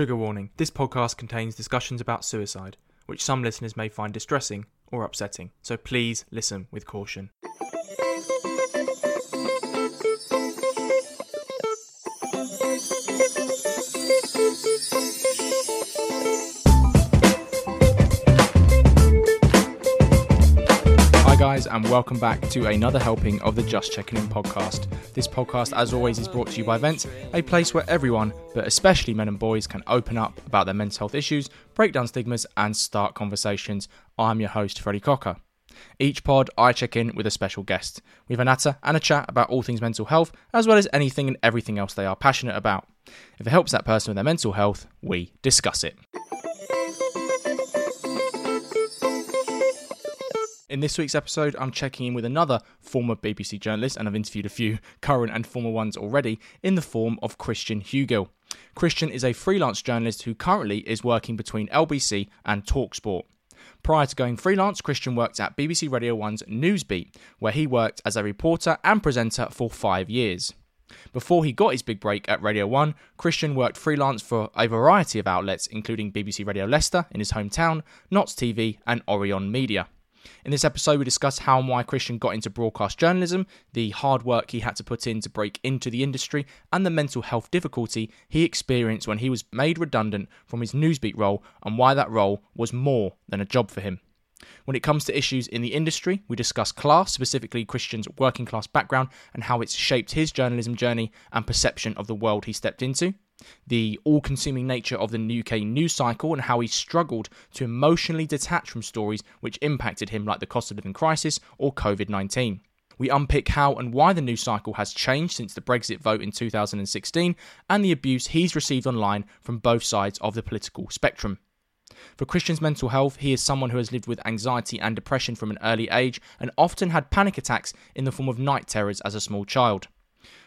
Trigger warning, this podcast contains discussions about suicide, which some listeners may find distressing or upsetting, so please listen with caution. Guys, and welcome back to another helping of the Just Checking In podcast. This podcast, as always, is brought to you by Vents, a place where everyone, but especially men and boys, can open up about their mental health issues, break down stigmas, and start conversations. I'm your host, Freddie Cocker. Each pod, I check in with a special guest. We have a natter and a chat about all things mental health, as well as anything and everything else they are passionate about. If it helps that person with their mental health, we discuss it. In this week's episode, I'm checking in with another former BBC journalist, and I've interviewed a few current and former ones already, in the form of Christian Hewgill. Christian is a freelance journalist who currently is working between LBC and TalkSport. Prior to going freelance, Christian worked at BBC Radio 1's Newsbeat, where he worked as a reporter and presenter for 5 years. Before he got his big break at Radio 1, Christian worked freelance for a variety of outlets, including BBC Radio Leicester in his hometown, Notts TV and Orion Media. In this episode, we discuss how and why Christian got into broadcast journalism, the hard work he had to put in to break into the industry, and the mental health difficulty he experienced when he was made redundant from his Newsbeat role, and why that role was more than a job for him. When it comes to issues in the industry, we discuss class, specifically Christian's working class background, and how it's shaped his journalism journey and perception of the world he stepped into. The all-consuming nature of the UK news cycle and how he struggled to emotionally detach from stories which impacted him, like the cost of living crisis or COVID-19. We unpick how and why the news cycle has changed since the Brexit vote in 2016 and the abuse he's received online from both sides of the political spectrum. For Christian's mental health, he is someone who has lived with anxiety and depression from an early age and often had panic attacks in the form of night terrors as a small child.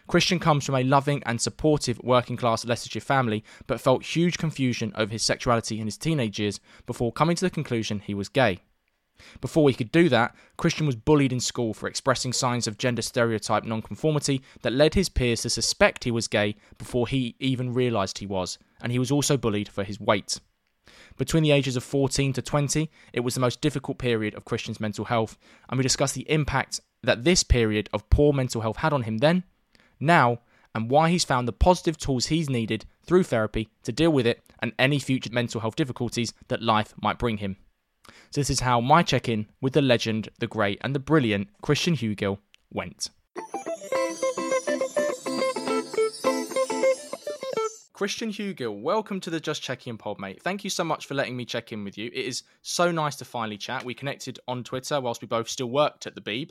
Christian comes from a loving and supportive working-class Leicestershire family, but felt huge confusion over his sexuality in his teenage years before coming to the conclusion he was gay. Before he could do that, Christian was bullied in school for expressing signs of gender stereotype nonconformity that led his peers to suspect he was gay before he even realised he was, and he was also bullied for his weight. Between the ages of 14 to 20, it was the most difficult period of Christian's mental health, and we discussed the impact that this period of poor mental health had on him then, now, and why he's found the positive tools he's needed through therapy to deal with it and any future mental health difficulties that life might bring him. So this is how my check-in with the legend, the great and the brilliant Christian Hewgill went. Christian Hewgill, welcome to the Just Checking In pod, mate. Thank you so much for letting me check in with you. It is so nice to finally chat. We connected on Twitter whilst we both still worked at the Beeb,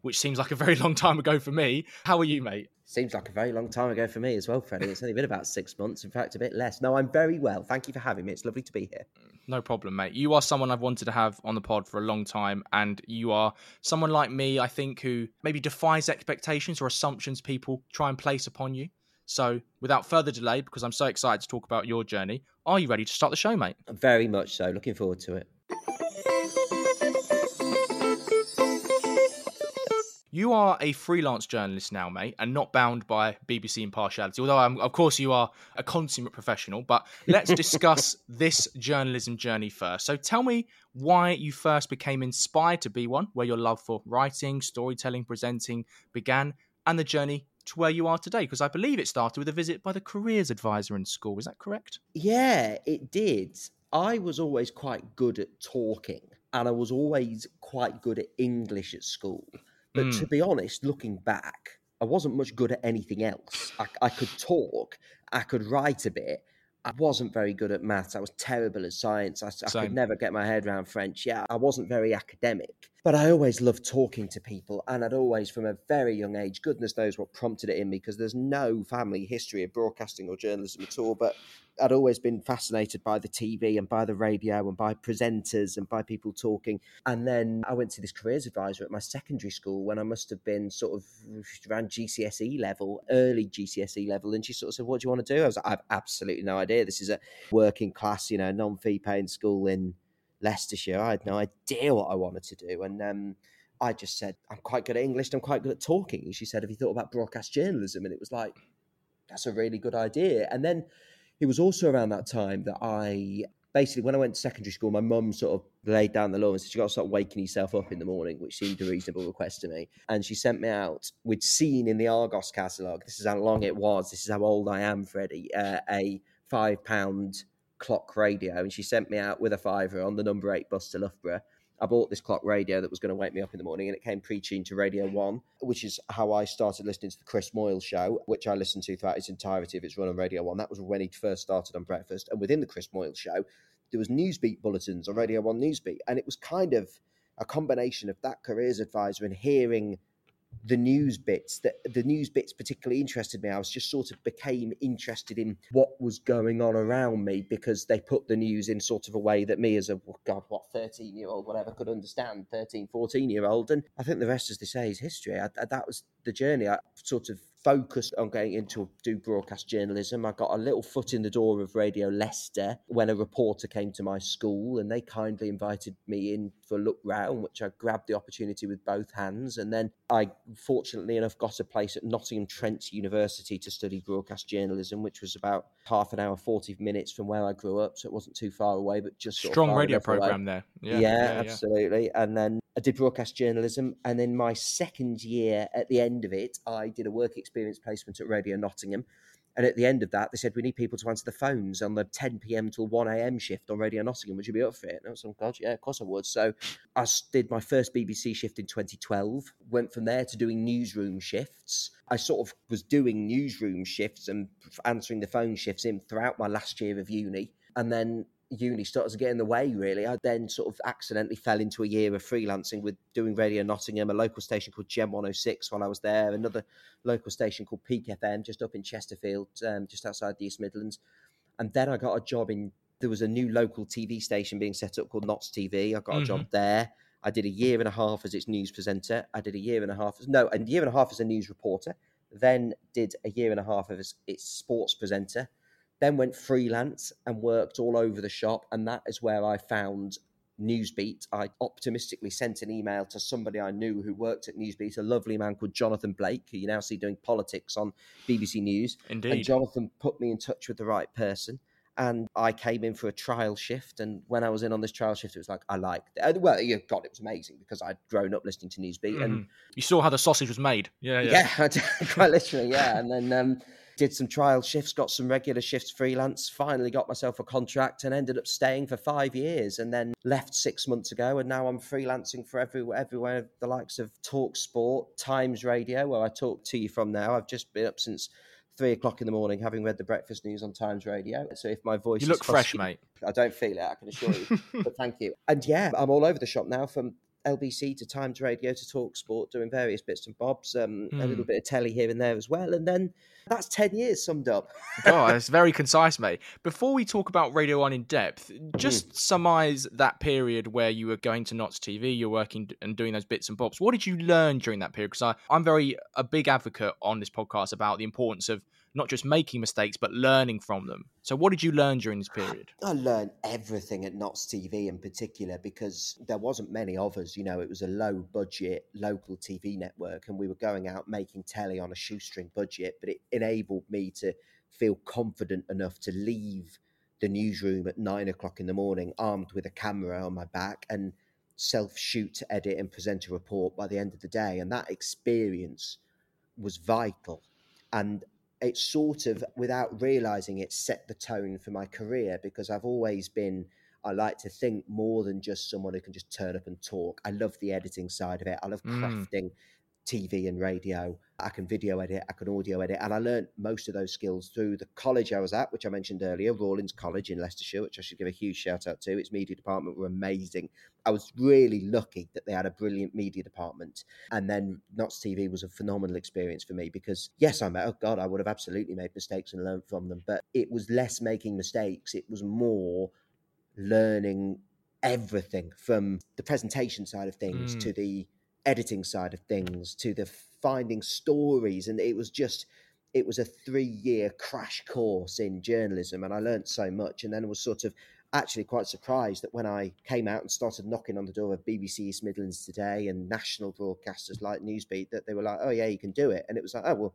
which seems like a very long time ago for me. How are you, mate? Seems like a very long time ago for me as well, Freddie. It's only been about 6 months, in fact, a bit less. No, I'm very well. Thank you for having me. It's lovely to be here. No problem, mate. You are someone I've wanted to have on the pod for a long time, and you are someone like me, I think, who maybe defies expectations or assumptions people try and place upon you. So, without further delay, because I'm so excited to talk about your journey, are you ready to start the show, mate? Very much so. Looking forward to it. You are a freelance journalist now, mate, and not bound by BBC impartiality, although, of course, you are a consummate professional. But let's discuss this journalism journey first. So tell me why you first became inspired to be one, where your love for writing, storytelling, presenting began, and the journey to where you are today, because I believe it started with a visit by the careers advisor in school. Is that correct? Yeah, it did. I was always quite good at talking, and I was always quite good at English at school. But to be honest, looking back, I wasn't much good at anything else. I could talk, I could write a bit. I wasn't very good at maths. I was terrible at science. I could never get my head around French. Yeah, I wasn't very academic. But I always loved talking to people. And I'd always, from a very young age, goodness knows what prompted it in me, because there's no family history of broadcasting or journalism at all. But I'd always been fascinated by the TV and by the radio and by presenters and by people talking. And then I went to this careers advisor at my secondary school when I must have been sort of around GCSE level, early GCSE level. And she sort of said, what do you want to do? I was like, I've absolutely no idea. This is a working class, you know, non-fee paying school in Leicestershire. I had no idea what I wanted to do. And I just said, I'm quite good at English. I'm quite good at talking. And she said, have you thought about broadcast journalism? And it was like, that's a really good idea. And then It was also around that time that I basically, when I went to secondary school, my mum sort of laid down the law and said, "You got to start waking yourself up in the morning," which seemed a reasonable request to me. And she sent me out. We'd seen in the Argos catalogue, this is how long it was, this is how old I am, Freddie, a £5 clock radio. And she sent me out with a fiver on the number 8 bus to Loughborough. I bought this clock radio that was going to wake me up in the morning, and it came pre-tuned to Radio 1, which is how I started listening to the Chris Moyles show, which I listened to throughout its entirety of its run on Radio 1. That was when he first started on Breakfast. And within the Chris Moyles show, there was Newsbeat bulletins on Radio 1 Newsbeat. And it was kind of a combination of that careers advisor and hearing the news bits. The news bits particularly interested me. I was just sort of became interested in what was going on around me because they put the news in sort of a way that me as a, 13-year-old, whatever, could understand, 13, 14-year-old. And I think the rest, as they say, is history. That was the journey. I sort of focused on going into do broadcast journalism. I got a little foot in the door of Radio Leicester when a reporter came to my school and they kindly invited me in for a look round, which I grabbed the opportunity with both hands. And then I, fortunately enough, got a place at Nottingham Trent University to study broadcast journalism, which was about half an hour, 40 minutes from where I grew up. So it wasn't too far away, but just sort strong of radio program away. There. Yeah, absolutely. Yeah. And then I did broadcast journalism, and in my second year, at the end of it, I did a work experience placement at Radio Nottingham, and at the end of that, they said, "We need people to answer the phones on the 10pm till 1am shift on Radio Nottingham. Would you be up for it?" And I was like, "God, yeah, of course I would." So I did my first BBC shift in 2012, went from there to doing newsroom shifts. I sort of was doing newsroom shifts and answering the phone shifts in throughout my last year of uni, and then uni started to get in the way, really. I then sort of accidentally fell into a year of freelancing with doing Radio Nottingham, a local station called Gem 106 while I was there, another local station called Peak FM just up in Chesterfield, just outside the East Midlands. And then I got a job in, there was a new local TV station being set up called Notts TV. I got a job there. I did a year and a half as its news presenter. I did a year and a half as a news reporter, then did a year and a half as its sports presenter. Then went freelance and worked all over the shop. And that is where I found Newsbeat. I optimistically sent an email to somebody I knew who worked at Newsbeat, a lovely man called Jonathan Blake, who you now see doing politics on BBC News. Indeed. And Jonathan put me in touch with the right person. And I came in for a trial shift. And when I was in on this trial shift, it was like, I liked it. Well, God, it was amazing because I'd grown up listening to Newsbeat. And you saw how the sausage was made. Yeah. I did, quite literally, yeah. And then did some trial shifts, got some regular shifts freelance, finally got myself a contract and ended up staying for 5 years and then left 6 months ago. And now I'm freelancing for everywhere, the likes of TalkSport, Times Radio, where I talk to you from now. I've just been up since 3 o'clock in the morning having read the breakfast news on Times Radio. So if my voice... You look fresh, mate. I don't feel it, I can assure you. But thank you. And yeah, I'm all over the shop now from LBC to Times Radio to TalkSport, doing various bits and bobs, a little bit of telly here and there as well. And then that's 10 years summed up. Oh, that's very concise, mate. Before we talk about Radio 1 in depth, just summarise that period where you were going to Notts TV, you're working and doing those bits and bobs. What did you learn during that period? Because I'm a big advocate on this podcast about the importance of not just making mistakes, but learning from them. So what did you learn during this period? I learned everything at Notts TV in particular, because there wasn't many of us. It was a low-budget local TV network, and we were going out making telly on a shoestring budget, but it enabled me to feel confident enough to leave the newsroom at 9 o'clock in the morning, armed with a camera on my back, and self-shoot, edit and present a report by the end of the day. And that experience was vital. And it sort of, without realising it, set the tone for my career, because I've always been, I like to think, more than just someone who can just turn up and talk. I love the editing side of it. I love crafting TV and radio. I can video edit, I can audio edit. And I learned most of those skills through the college I was at, which I mentioned earlier, Rawlins College in Leicestershire, which I should give a huge shout out to. Its media department were amazing. I was really lucky that they had a brilliant media department. And then Notts TV was a phenomenal experience for me because, yes, I would have absolutely made mistakes and learned from them. But it was less making mistakes. It was more learning everything from the presentation side of things to the editing side of things to the finding stories. And it was a 3-year crash course in journalism, and I learned so much. And then I was sort of actually quite surprised that when I came out and started knocking on the door of BBC East Midlands Today and national broadcasters like Newsbeat, that they were like, "Oh yeah, you can do it." And it was like, "Oh well,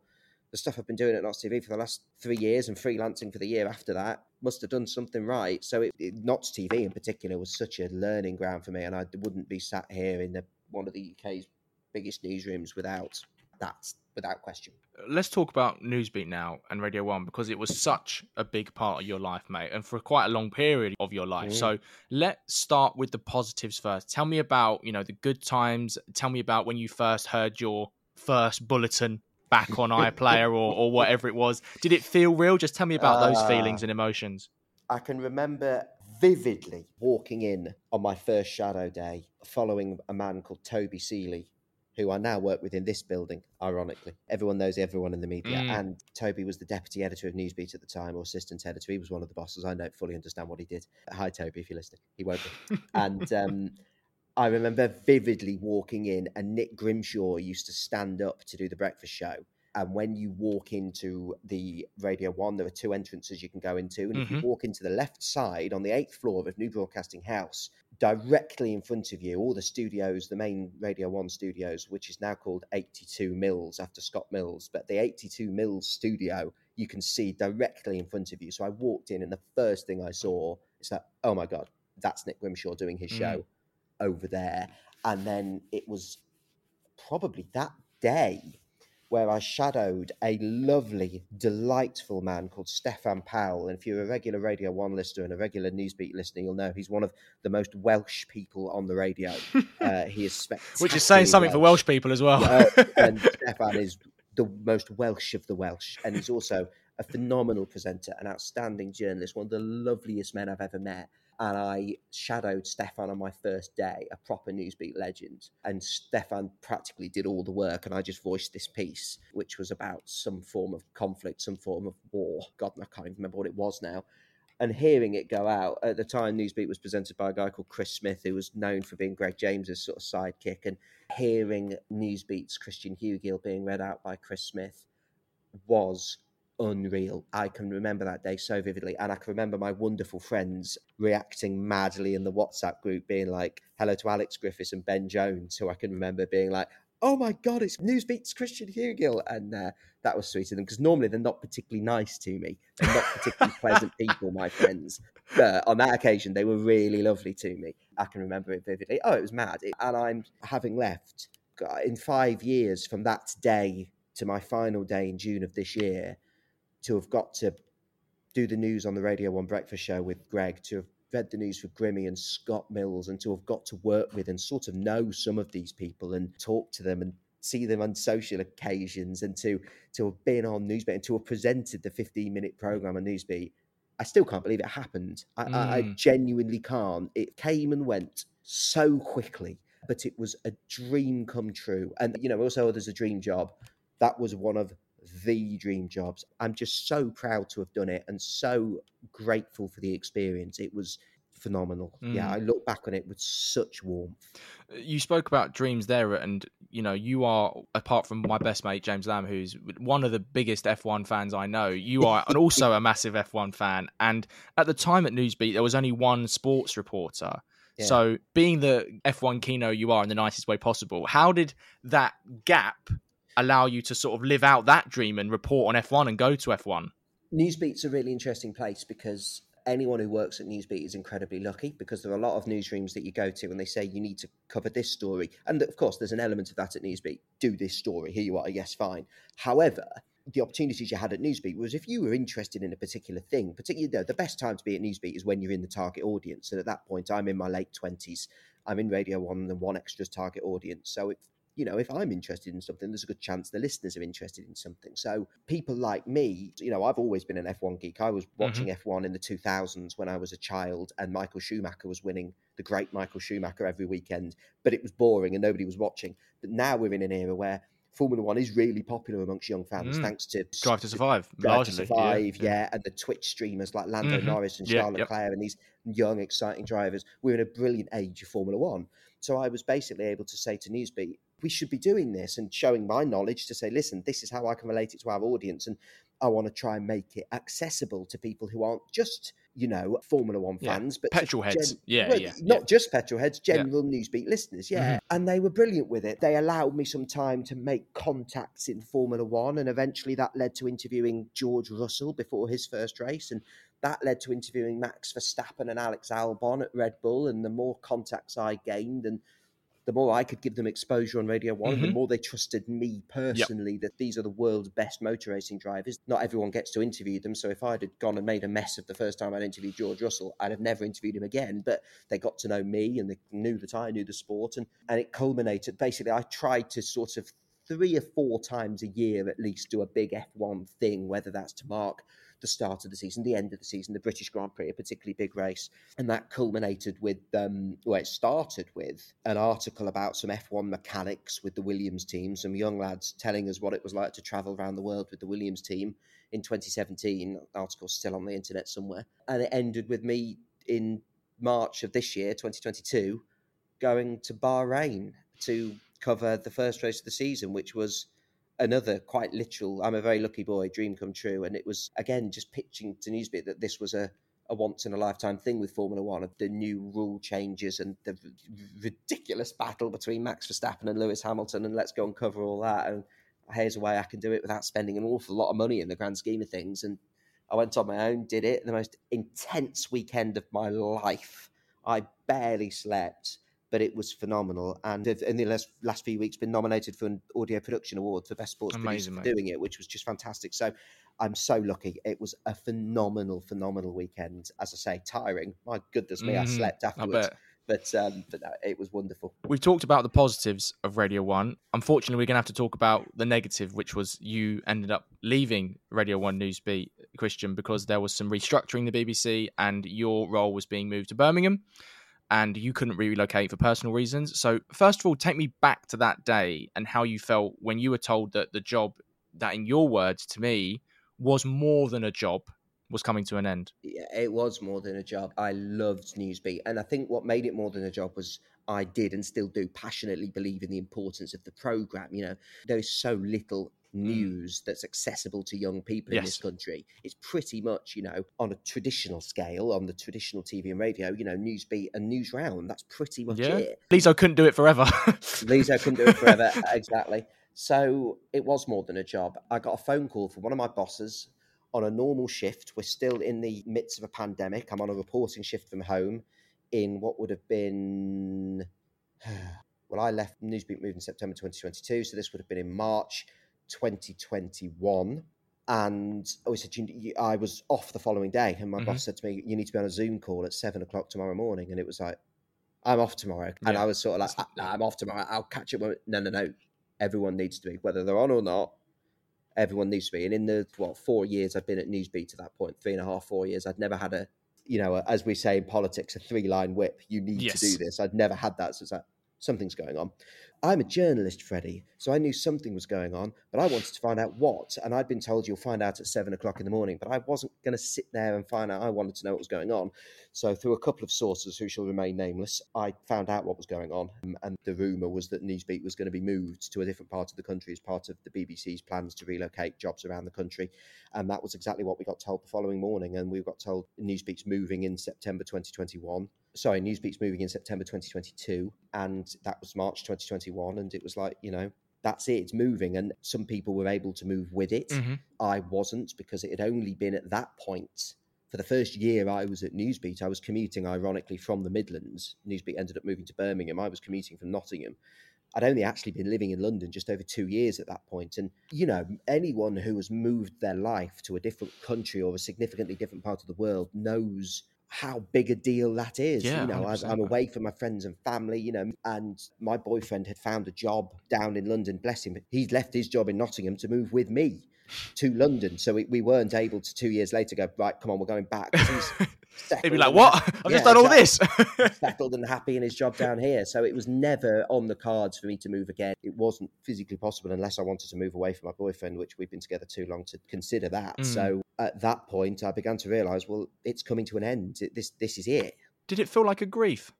the stuff I've been doing at Notts TV for the last 3 years and freelancing for the year after that must have done something right. So Notts TV in particular was such a learning ground for me, and I wouldn't be sat here in one of the UK's biggest newsrooms without that, without question. Let's talk about Newsbeat now and Radio 1, because it was such a big part of your life, mate, and for quite a long period of your life. Mm. So let's start with the positives first. Tell me about, the good times. Tell me about when you first heard your first bulletin back on iPlayer or whatever it was. Did it feel real? Just tell me about those feelings and emotions. I can remember vividly walking in on my first shadow day following a man called Toby Seeley, who I now work with in this building, ironically. Everyone knows everyone in the media. Mm. And Toby was the deputy editor of Newsbeat at the time, or assistant editor. He was one of the bosses. I don't fully understand what he did. Hi, Toby, if you're listening. He won't be. And I remember vividly walking in, and Nick Grimshaw used to stand up to do the breakfast show. And when you walk into the Radio 1, there are two entrances you can go into. And if you walk into the left side on the 8th floor of New Broadcasting House, directly in front of you, all the studios, the main Radio 1 studios, which is now called 82 Mills after Scott Mills. But the 82 Mills studio, you can see directly in front of you. So I walked in, and the first thing I saw is that, oh my God, that's Nick Grimshaw doing his show over there. And then it was probably that day where I shadowed a lovely, delightful man called Stefan Powell. And if you're a regular Radio 1 listener and a regular Newsbeat listener, you'll know he's one of the most Welsh people on the radio. He is spectacular. Which is saying something for Welsh people as well. And Stefan is the most Welsh of the Welsh. And he's also a phenomenal presenter, an outstanding journalist, one of the loveliest men I've ever met. And I shadowed Stefan on my first day, a proper Newsbeat legend. And Stefan practically did all the work, and I just voiced this piece, which was about some form of conflict, some form of war. God, I can't even remember what it was now. And hearing it go out, at the time, Newsbeat was presented by a guy called Chris Smith, who was known for being Greg James's sort of sidekick. And hearing Newsbeat's Christian Hewgill being read out by Chris Smith was unreal. I can remember that day so vividly, and I can remember my wonderful friends reacting madly in the WhatsApp group, being like, hello to Alex Griffiths and Ben Jones, who I can remember being like, oh my God, it's Newsbeat's Christian Hewgill. And that was sweet of them, because normally they're not particularly nice to me. They're not particularly pleasant people, my friends. But on that occasion, they were really lovely to me. I can remember it vividly. Oh, it was mad. And I'm having left, in 5 years from that day to my final day in June of this year, to have got to do the news on the Radio 1 breakfast show with Greg, to have read the news for Grimmy and Scott Mills, and to have got to work with and sort of know some of these people and talk to them and see them on social occasions, and to have been on Newsbeat and to have presented the 15-minute programme on Newsbeat. I still can't believe it happened. I genuinely can't. It came and went so quickly, but it was a dream come true. And, also there's a dream job. That was one of the dream jobs. I'm just so proud to have done it and so grateful for the experience. It was phenomenal. Yeah, I look back on it with such warmth. You spoke about dreams there, and you are, apart from my best mate James Lamb, who's one of the biggest F1 fans I know, you are also a massive F1 fan. And at the time at Newsbeat, there was only one sports reporter. Yeah. So being the F1 keynote you are in the nicest way possible, how did that gap allow you to sort of live out that dream and report on F1 and go to F1? Newsbeat's a really interesting place, because anyone who works at Newsbeat is incredibly lucky, because there are a lot of newsrooms that you go to and they say you need to cover this story. And of course, there's an element of that at Newsbeat. Do this story. Here you are. Yes, fine. However, the opportunities you had at Newsbeat was if you were interested in a particular thing, particularly the best time to be at Newsbeat is when you're in the target audience. And at that point, I'm in my late 20s. I'm in Radio 1 and One Extra's target audience. So it's, if I'm interested in something, there's a good chance the listeners are interested in something. So people like me, I've always been an F1 geek. I was watching F1 in the 2000s when I was a child, and Michael Schumacher was winning, the great Michael Schumacher, every weekend. But it was boring and nobody was watching. But now we're in an era where Formula 1 is really popular amongst young fans, thanks to Drive to Survive. Drive to Survive, yeah. And the Twitch streamers like Lando Norris and Charles Leclerc and these young, exciting drivers. We're in a brilliant age of Formula 1. So I was basically able to say to Newsbeat, we should be doing this, and showing my knowledge to say, listen, this is how I can relate it to our audience. And I want to try and make it accessible to people who aren't just you know, Formula One fans, but petrol heads, not just petrol heads, general Newsbeat listeners, and they were brilliant with it. They allowed me some time to make contacts in Formula One, and eventually that led to interviewing George Russell before his first race, and that led to interviewing Max Verstappen and Alex Albon at Red Bull. And the more contacts I gained and the more I could give them exposure on Radio 1, the more they trusted me personally that these are the world's best motor racing drivers. Not everyone gets to interview them. So if I'd have gone and made a mess of the first time I'd interviewed George Russell, I'd have never interviewed him again. But they got to know me and they knew that I knew the sport. And it culminated. Basically, I tried to sort of 3 or 4 times a year at least do a big F1 thing, whether that's to mark the start of the season, the end of the season, the British Grand Prix, a particularly big race. And that culminated with, well, it started with an article about some F1 mechanics with the Williams team, some young lads telling us what it was like to travel around the world with the Williams team in 2017. The article's still on the internet somewhere. And it ended with me in March of this year, 2022, going to Bahrain to cover the first race of the season, which was another quite literal, I'm a very lucky boy, dream come true. And it was, again, just pitching to Newsbeat that this was a once-in-a-lifetime thing with Formula One, of the new rule changes and the ridiculous battle between Max Verstappen and Lewis Hamilton, and let's go and cover all that. And here's a way I can do it without spending an awful lot of money in the grand scheme of things. And I went on my own, did it. The most intense weekend of my life. I barely slept. But it was phenomenal, and in the last few weeks been nominated for an audio production award for best sports producer for doing it, which was just fantastic. So I'm so lucky. It was a phenomenal weekend. As I say, tiring. My goodness me, I slept afterwards. But no, it was wonderful. We've talked about the positives of Radio 1. Unfortunately, we're going to have to talk about the negative, which was you ended up leaving Radio 1 Newsbeat, Christian, because there was some restructuring in the BBC and your role was being moved to Birmingham. And you couldn't relocate for personal reasons. So first of all, take me back to that day and how you felt when you were told that the job that, in your words to me, was more than a job, was coming to an end. Yeah, it was more than a job. I loved Newsbeat. And I think what made it more than a job was I did and still do passionately believe in the importance of the programme. You know, there is so little news that's accessible to young people in this country. It's pretty much, you know, on a traditional scale, on the traditional TV and radio, you know, Newsbeat and News Round, that's pretty much it. Lizzo couldn't do it forever. Exactly. So it was more than a job. I got a phone call from one of my bosses on a normal shift. We're still in the midst of a pandemic. I'm on a reporting shift from home in what would have been... Well, I left Newsbeat, moved in September 2022, so this would have been in March 2021, and I said I was off the following day, and my boss said to me, you need to be on a Zoom call at 7:00 tomorrow morning. And it was like, I'm off tomorrow. And I was sort of like, I'm off tomorrow, I'll catch it. No, everyone needs to be, whether they're on or not, everyone needs to be. And in the 4 years I've been at Newsbeat to that point, 3.5, 4 years, I'd never had a, you know, as we say in politics, a 3-line whip, you need to do this. I'd never had that. So it's like, something's going on. I'm a journalist, Freddie, so I knew something was going on, but I wanted to find out what. And I'd been told, you'll find out at 7:00 in the morning, but I wasn't going to sit there and find out. I wanted to know what was going on. So through a couple of sources who shall remain nameless, I found out what was going on. And the rumour was that Newsbeat was going to be moved to a different part of the country as part of the BBC's plans to relocate jobs around the country. And that was exactly what we got told the following morning. And we got told Newsbeat's moving in Newsbeat's moving in September 2022, and that was March 2021, and it was like, you know, that's it, it's moving. And some people were able to move with it. I wasn't, because it had only been at that point, for the first year I was at Newsbeat, I was commuting, ironically, from the Midlands. Newsbeat ended up moving to Birmingham. I was commuting from Nottingham. I'd only actually been living in London just over 2 years at that point. And, you know, anyone who has moved their life to a different country or a significantly different part of the world knows how big a deal that is. Yeah, you know, I'm away from my friends and family, you know, and my boyfriend had found a job down in London, bless him. He'd left his job in Nottingham to move with me to London. So we weren't able to 2 years later go, right, come on, we're going back. He'd be like, what? I've just done all this. Settled and happy in his job down here. So it was never on the cards for me to move again. It wasn't physically possible unless I wanted to move away from my boyfriend, which we've been together too long to consider that. So at that point, I began to realise, well, it's coming to an end. This is it. Did it feel like a grief?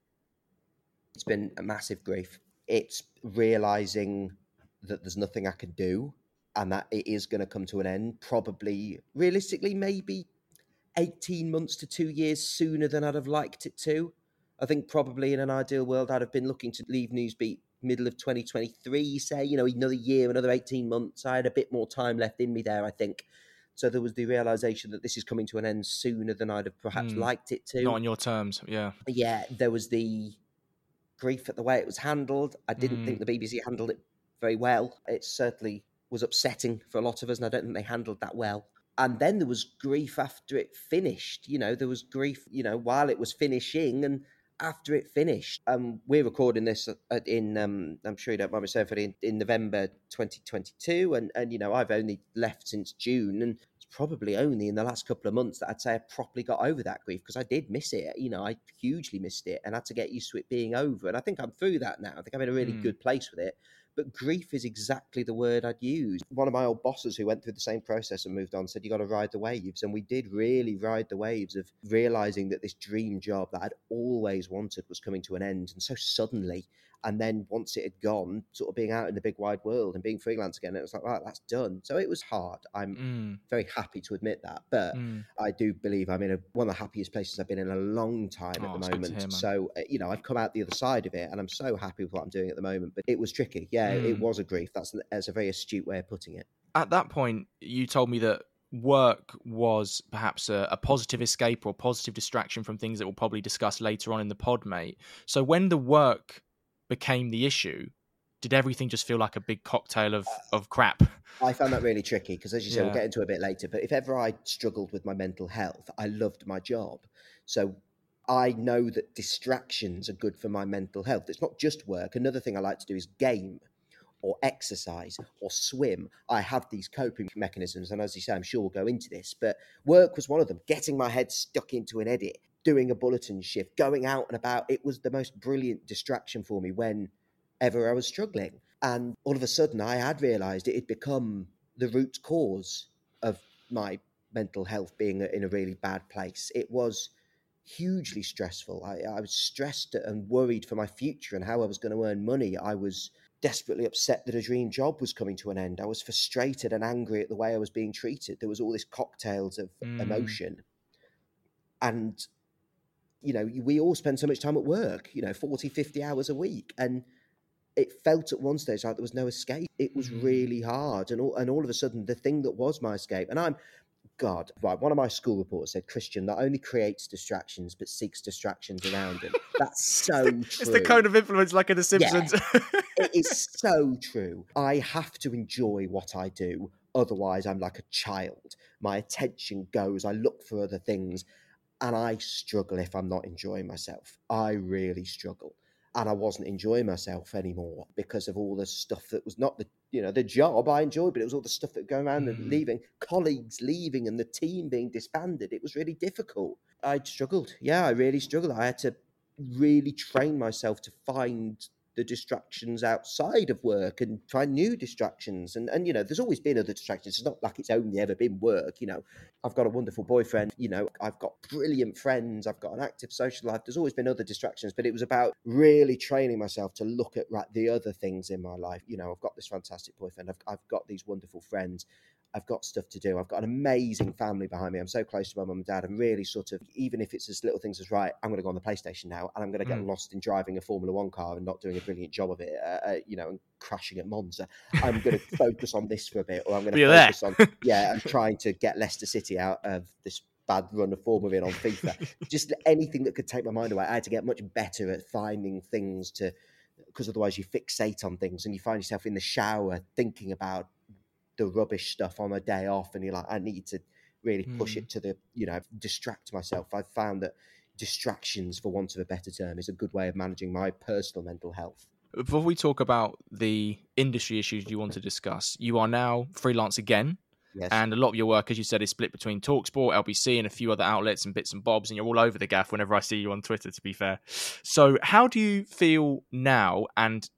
It's been a massive grief. It's realising that there's nothing I can do and that it is going to come to an end. Probably, realistically, maybe 18 months to 2 years sooner than I'd have liked it to. I think probably in an ideal world, I'd have been looking to leave Newsbeat middle of 2023, say, you know, another year, another 18 months. I had a bit more time left in me there, I think. So there was the realisation that this is coming to an end sooner than I'd have perhaps liked it to. Not on your terms, yeah. Yeah, there was the grief at the way it was handled. I didn't think the BBC handled it very well. It certainly was upsetting for a lot of us, and I don't think they handled that well. And then there was grief after it finished. You know, there was grief, you know, while it was finishing and after it finished. We're recording this in, I'm sure you don't mind me saying, in November 2022. And, you know, I've only left since June. And it's probably only in the last couple of months that I'd say I properly got over that grief, because I did miss it. You know, I hugely missed it and had to get used to it being over. And I think I'm through that now. I think I'm in a really good place with it. But grief is exactly the word I'd use. One of my old bosses who went through the same process and moved on said, you got to ride the waves. And we did really ride the waves of realising that this dream job that I'd always wanted was coming to an end. And so suddenly, and then once it had gone, sort of being out in the big wide world and being freelance again, it was like, right, that's done. So it was hard. I'm very happy to admit that. But I do believe I'm in one of the happiest places I've been in a long time at the moment. Hear, so, you know, I've come out the other side of it and I'm so happy with what I'm doing at the moment. But it was tricky. Yeah. It was a grief. That's a very astute way of putting it. At that point, you told me that work was perhaps a positive escape or positive distraction from things that we'll probably discuss later on in the pod, mate. So when the work became the issue, did everything just feel like a big cocktail of crap? I found that really tricky because, as you said, we'll get into it a bit later. But if ever I struggled with my mental health, I loved my job. So I know that distractions are good for my mental health. It's not just work. Another thing I like to do is game or exercise or swim. I have these coping mechanisms. And as you say, I'm sure we'll go into this, but work was one of them. Getting my head stuck into an edit, doing a bulletin shift, going out and about. It was the most brilliant distraction for me whenever I was struggling. And all of a sudden I had realised it had become the root cause of my mental health being in a really bad place. It was hugely stressful. I was stressed and worried for my future and how I was going to earn money. I was desperately upset that a dream job was coming to an end. I was frustrated and angry at the way I was being treated. There was all this cocktails of emotion. And, you know, we all spend so much time at work, you know, 40, 50 hours a week. And it felt at one stage like there was no escape. It was really hard. And all of a sudden, the thing that was my escape, and one of my school reports said, Christian not only creates distractions, but seeks distractions around him. That's so true. It's the cone of influence like in The Simpsons. Yeah. It is so true. I have to enjoy what I do. Otherwise, I'm like a child. My attention goes. I look for other things. And I struggle if I'm not enjoying myself. I really struggle. And I wasn't enjoying myself anymore because of all the stuff that was not the job I enjoyed, but it was all the stuff that going around and leaving, colleagues leaving and the team being disbanded. It was really difficult. I struggled. Yeah, I really struggled. I had to really train myself to find the distractions outside of work and try new distractions. And you know, there's always been other distractions. It's not like it's only ever been work. You know, I've got a wonderful boyfriend. You know, I've got brilliant friends. I've got an active social life. There's always been other distractions, but it was about really training myself to look at the other things in my life. You know, I've got this fantastic boyfriend. I've got these wonderful friends. I've got stuff to do. I've got an amazing family behind me. I'm so close to my mum and dad. I'm really sort of, even if it's as little things as right, I'm going to go on the PlayStation now and I'm going to get lost in driving a Formula One car and not doing a brilliant job of it, and crashing at Monza. I'm going to focus on this for a bit, or I'm going to focus on, I'm trying to get Leicester City out of this bad run of Formula One on FIFA. Just anything that could take my mind away. I had to get much better at finding things to, because otherwise you fixate on things and you find yourself in the shower thinking about the rubbish stuff on a day off, and you're like, I need to really push it to the, you know, distract myself. I've found that distractions, for want of a better term, is a good way of managing my personal mental health. Before we talk about the industry issues you want to discuss, you are now freelance again. Yes. And a lot of your work, as you said, is split between TalkSport, LBC and a few other outlets and bits and bobs, and you're all over the gaff whenever I see you on Twitter, to be fair. So how do you feel now? And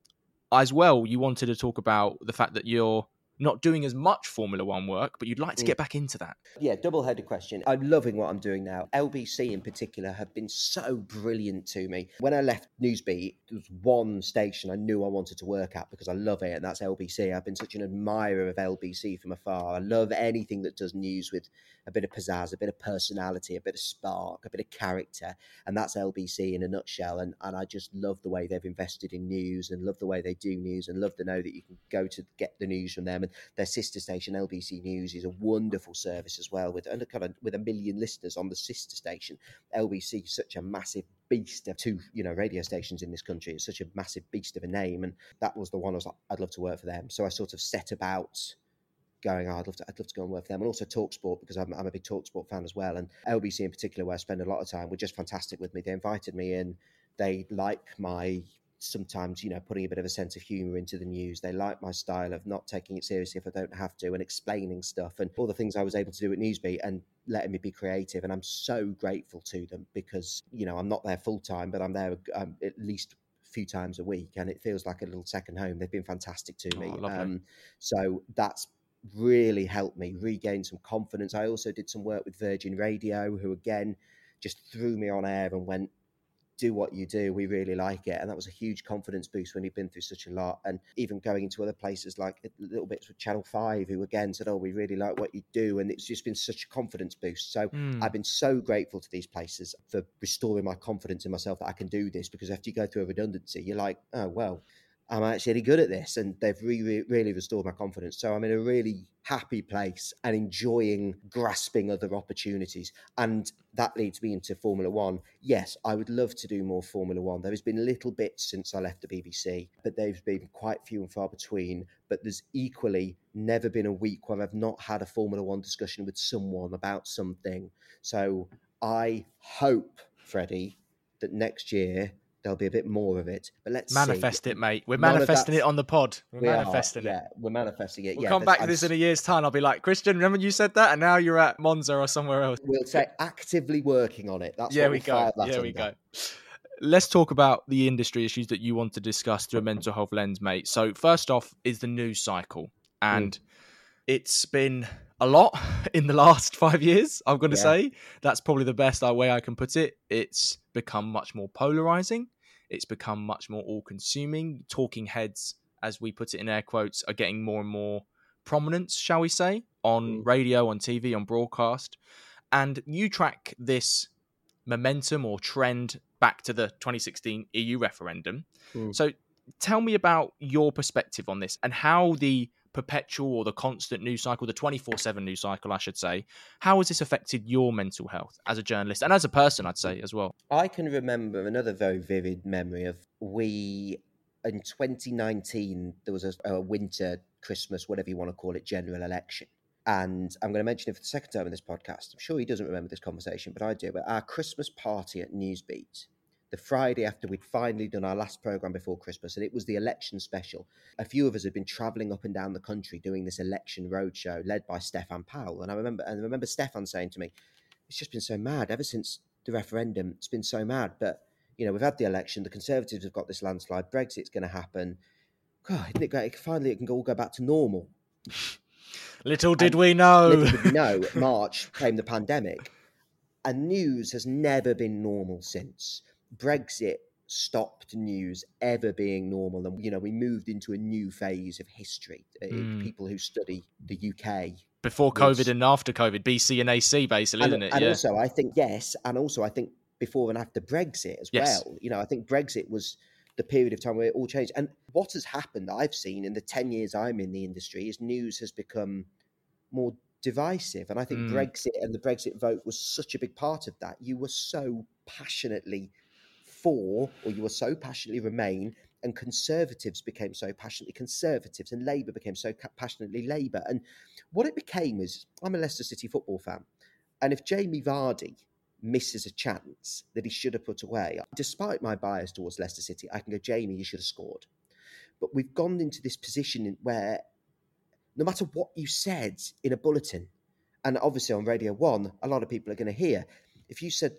as well, you wanted to talk about the fact that you're not doing as much Formula One work, but you'd like to get back into that. Yeah, double-headed question. I'm loving what I'm doing now. LBC in particular have been so brilliant to me. When I left Newsbeat, there was one station I knew I wanted to work at because I love it, and that's LBC. I've been such an admirer of LBC from afar. I love anything that does news with a bit of pizzazz, a bit of personality, a bit of spark, a bit of character, and that's LBC in a nutshell. And I just love the way they've invested in news and love the way they do news and love to know that you can go to get the news from them. And their sister station, LBC News, is a wonderful service as well, with a 1 million listeners on the sister station. LBC is such a massive beast of two, radio stations in this country. It's such a massive beast of a name, and that was the one I was like, I'd love to work for them. So I sort of set about going, I'd love to go and work for them. And also TalkSport, because I'm a big TalkSport fan as well. And LBC in particular, where I spend a lot of time, were just fantastic with me. They invited me in. They like my sometimes, putting a bit of a sense of humour into the news. They like my style of not taking it seriously if I don't have to, and explaining stuff and all the things I was able to do at Newsbeat and letting me be creative. And I'm so grateful to them because, I'm not there full time, but I'm there at least a few times a week, and it feels like a little second home. They've been fantastic to me. So that's really helped me regain some confidence. I also did some work with Virgin Radio, who again just threw me on air and went, do what you do, we really like it. And that was a huge confidence boost when you've been through such a lot. And even going into other places, like little bits with Channel 5, who again said, we really like what you do. And it's just been such a confidence boost. So I've been so grateful to these places for restoring my confidence in myself that I can do this, because after you go through a redundancy, you're like, I'm actually really good at this. And they've really restored my confidence. So I'm in a really happy place and enjoying grasping other opportunities. And that leads me into Formula One. Yes, I would love to do more Formula One. There has been little bits since I left the BBC, but they've been quite few and far between. But there's equally never been a week where I've not had a Formula One discussion with someone about something. So I hope, Freddie, that next year there'll be a bit more of it, but let's manifest see. It, mate. We're manifesting it on the pod. We're manifesting it. We'll come back to this in a year's time. I'll be like, Christian, remember you said that, and now you're at Monza or somewhere else. We'll say actively working on it. That's we go. Let's talk about the industry issues that you want to discuss through a mental health lens, mate. So first off is the news cycle, and it's been a lot in the last 5 years, I'm going to say. That's probably the best way I can put it. It's become much more polarizing. It's become much more all-consuming. Talking heads, as we put it in air quotes, are getting more and more prominence, shall we say, on radio, on TV, on broadcast. And you track this momentum or trend back to the 2016 EU referendum. So tell me about your perspective on this and how the perpetual or the constant news cycle, the 24/7 news cycle, I should say, how has this affected your mental health as a journalist and as a person, I'd say, as well? I can remember another very vivid memory of in 2019, there was a winter, Christmas, whatever you want to call it, general election. And I'm going to mention it for the second time in this podcast. I'm sure he doesn't remember this conversation, but I do. But our Christmas party at Newsbeat, the Friday after we'd finally done our last programme before Christmas, and it was the election special. A few of us had been travelling up and down the country doing this election roadshow led by Stefan Powell. And I remember Stefan saying to me, it's just been so mad ever since the referendum. It's been so mad. But, we've had the election. The Conservatives have got this landslide. Brexit's going to happen. God, isn't it great? Finally, it can all go back to normal. Little did we know, March came the pandemic. And news has never been normal since. Brexit stopped news ever being normal. And, we moved into a new phase of history. People who study the UK. Before COVID and after COVID, BC and AC, basically, isn't it? And also, I think, yes. And also, I think before and after Brexit as well. I think Brexit was the period of time where it all changed. And what has happened that I've seen in the 10 years I'm in the industry is news has become more divisive. And I think Brexit and the Brexit vote was such a big part of that. You were so passionately Remain, and Conservatives became so passionately Conservatives, and Labour became so passionately Labour. And what it became is, I'm a Leicester City football fan, and if Jamie Vardy misses a chance that he should have put away, despite my bias towards Leicester City, I can go, Jamie, you should have scored. But we've gone into this position where no matter what you said in a bulletin, and obviously on Radio 1, a lot of people are going to hear, if you said,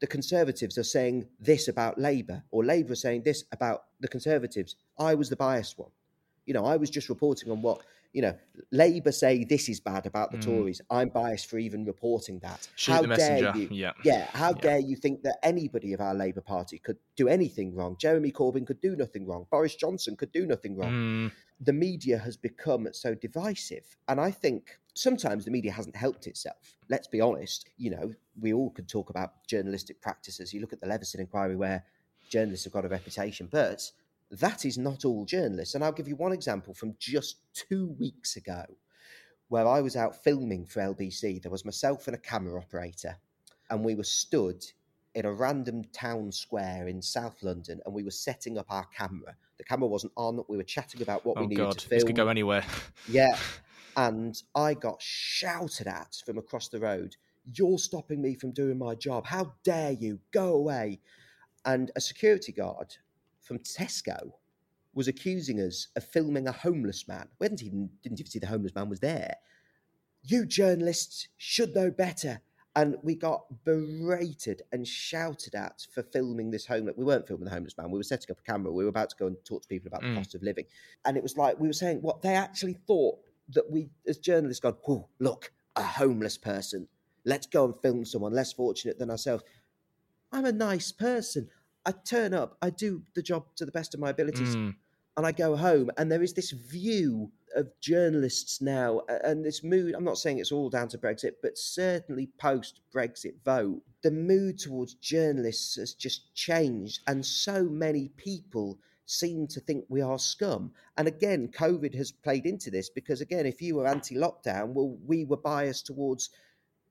the Conservatives are saying this about Labour, or Labour are saying this about the Conservatives, I was the biased one. I was just reporting on what you know, Labour say this is bad about the Tories. I'm biased for even reporting that. Shoot the messenger. How dare you think that anybody of our Labour Party could do anything wrong? Jeremy Corbyn could do nothing wrong. Boris Johnson could do nothing wrong. The media has become so divisive. And I think sometimes the media hasn't helped itself. Let's be honest. You know, we all could talk about journalistic practices. You look at the Leveson inquiry where journalists have got a reputation, but that is not all journalists. And I'll give you one example from just 2 weeks ago where I was out filming for LBC. There was myself and a camera operator, and we were stood in a random town square in South London, and we were setting up our camera. The camera wasn't on. We were chatting about what we needed to film. This could go anywhere. Yeah. And I got shouted at from across the road, "You're stopping me from doing my job. How dare you? Go away." And a security guard from Tesco was accusing us of filming a homeless man. We didn't even see the homeless man was there. "You journalists should know better." And we got berated and shouted at for filming this homeless. We weren't filming the homeless man. We were setting up a camera. We were about to go and talk to people about the cost of living. And it was like we were saying what they actually thought, that we as journalists gone, "Oh, look, a homeless person. Let's go and film someone less fortunate than ourselves." I'm a nice person. I turn up, I do the job to the best of my abilities, and I go home. And there is this view of journalists now and this mood. I'm not saying it's all down to Brexit, but certainly post-Brexit vote, the mood towards journalists has just changed. And so many people seem to think we are scum. And again, COVID has played into this because, again, if you were anti-lockdown, well, we were biased towards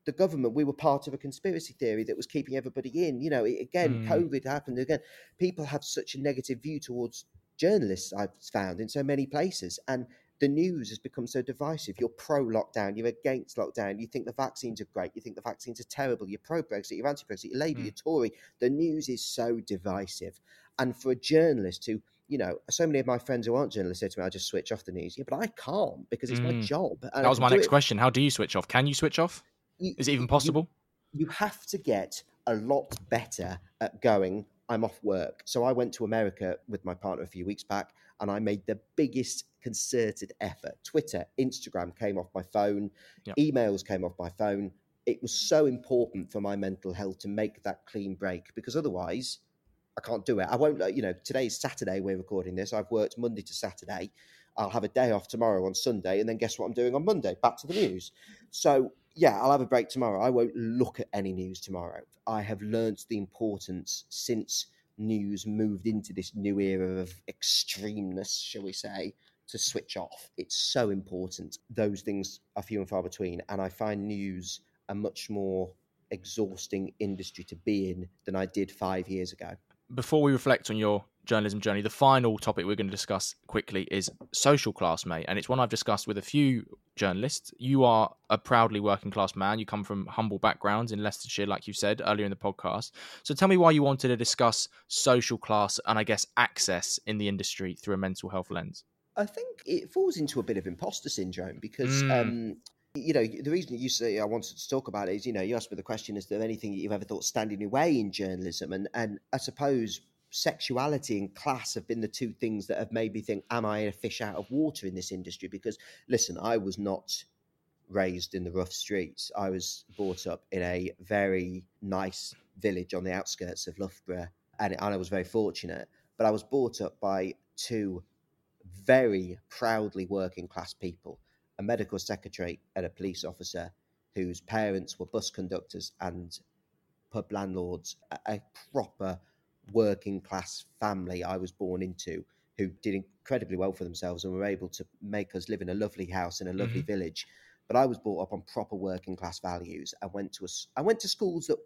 the government. We were part of a conspiracy theory that was keeping everybody in. You know, again, COVID happened again. People have such a negative view towards journalists, I've found, in so many places. And the news has become so divisive. You're pro-lockdown, you're against lockdown, you think the vaccines are great, you think the vaccines are terrible, you're pro-Brexit, you're anti-Brexit, you're Labour, you're Tory. The news is so divisive. And for a journalist who, you know, so many of my friends who aren't journalists say to me, "I just switch off the news." Yeah, but I can't because it's my job. And that was my next question. How do you switch off? Can you switch off? Is it even possible? You have to get a lot better at going, "I'm off work." So I went to America with my partner a few weeks back and I made the biggest concerted effort. Twitter, Instagram came off my phone. Yep. Emails came off my phone. It was so important for my mental health to make that clean break because otherwise I can't do it. I won't, you know, today's Saturday we're recording this. I've worked Monday to Saturday. I'll have a day off tomorrow on Sunday. And then guess what I'm doing on Monday? Back to the news. So yeah, I'll have a break tomorrow. I won't look at any news tomorrow. I have learnt the importance since news moved into this new era of extremeness, shall we say, to switch off. It's so important. Those things are few and far between. And I find news a much more exhausting industry to be in than I did 5 years ago. Before we reflect on your journalism journey, the final topic we're going to discuss quickly is social class, mate. And it's one I've discussed with a few journalists. You are a proudly working class man. You come from humble backgrounds in Leicestershire, like you said earlier in the podcast. So tell me why you wanted to discuss social class and, I guess, access in the industry through a mental health lens. I think it falls into a bit of imposter syndrome because you know, the reason you say I wanted to talk about it is, you know, you asked me the question, is there anything that you've ever thought standing in your way in journalism? And I suppose sexuality and class have been the two things that have made me think, am I a fish out of water in this industry? Because, listen, I was not raised in the rough streets. I was brought up in a very nice village on the outskirts of Loughborough, and I was very fortunate. But I was brought up by two very proudly working class people, a medical secretary and a police officer whose parents were bus conductors and pub landlords, a proper working class family I was born into, who did incredibly well for themselves and were able to make us live in a lovely house in a lovely village. But I was brought up on proper working class values. I went to schools that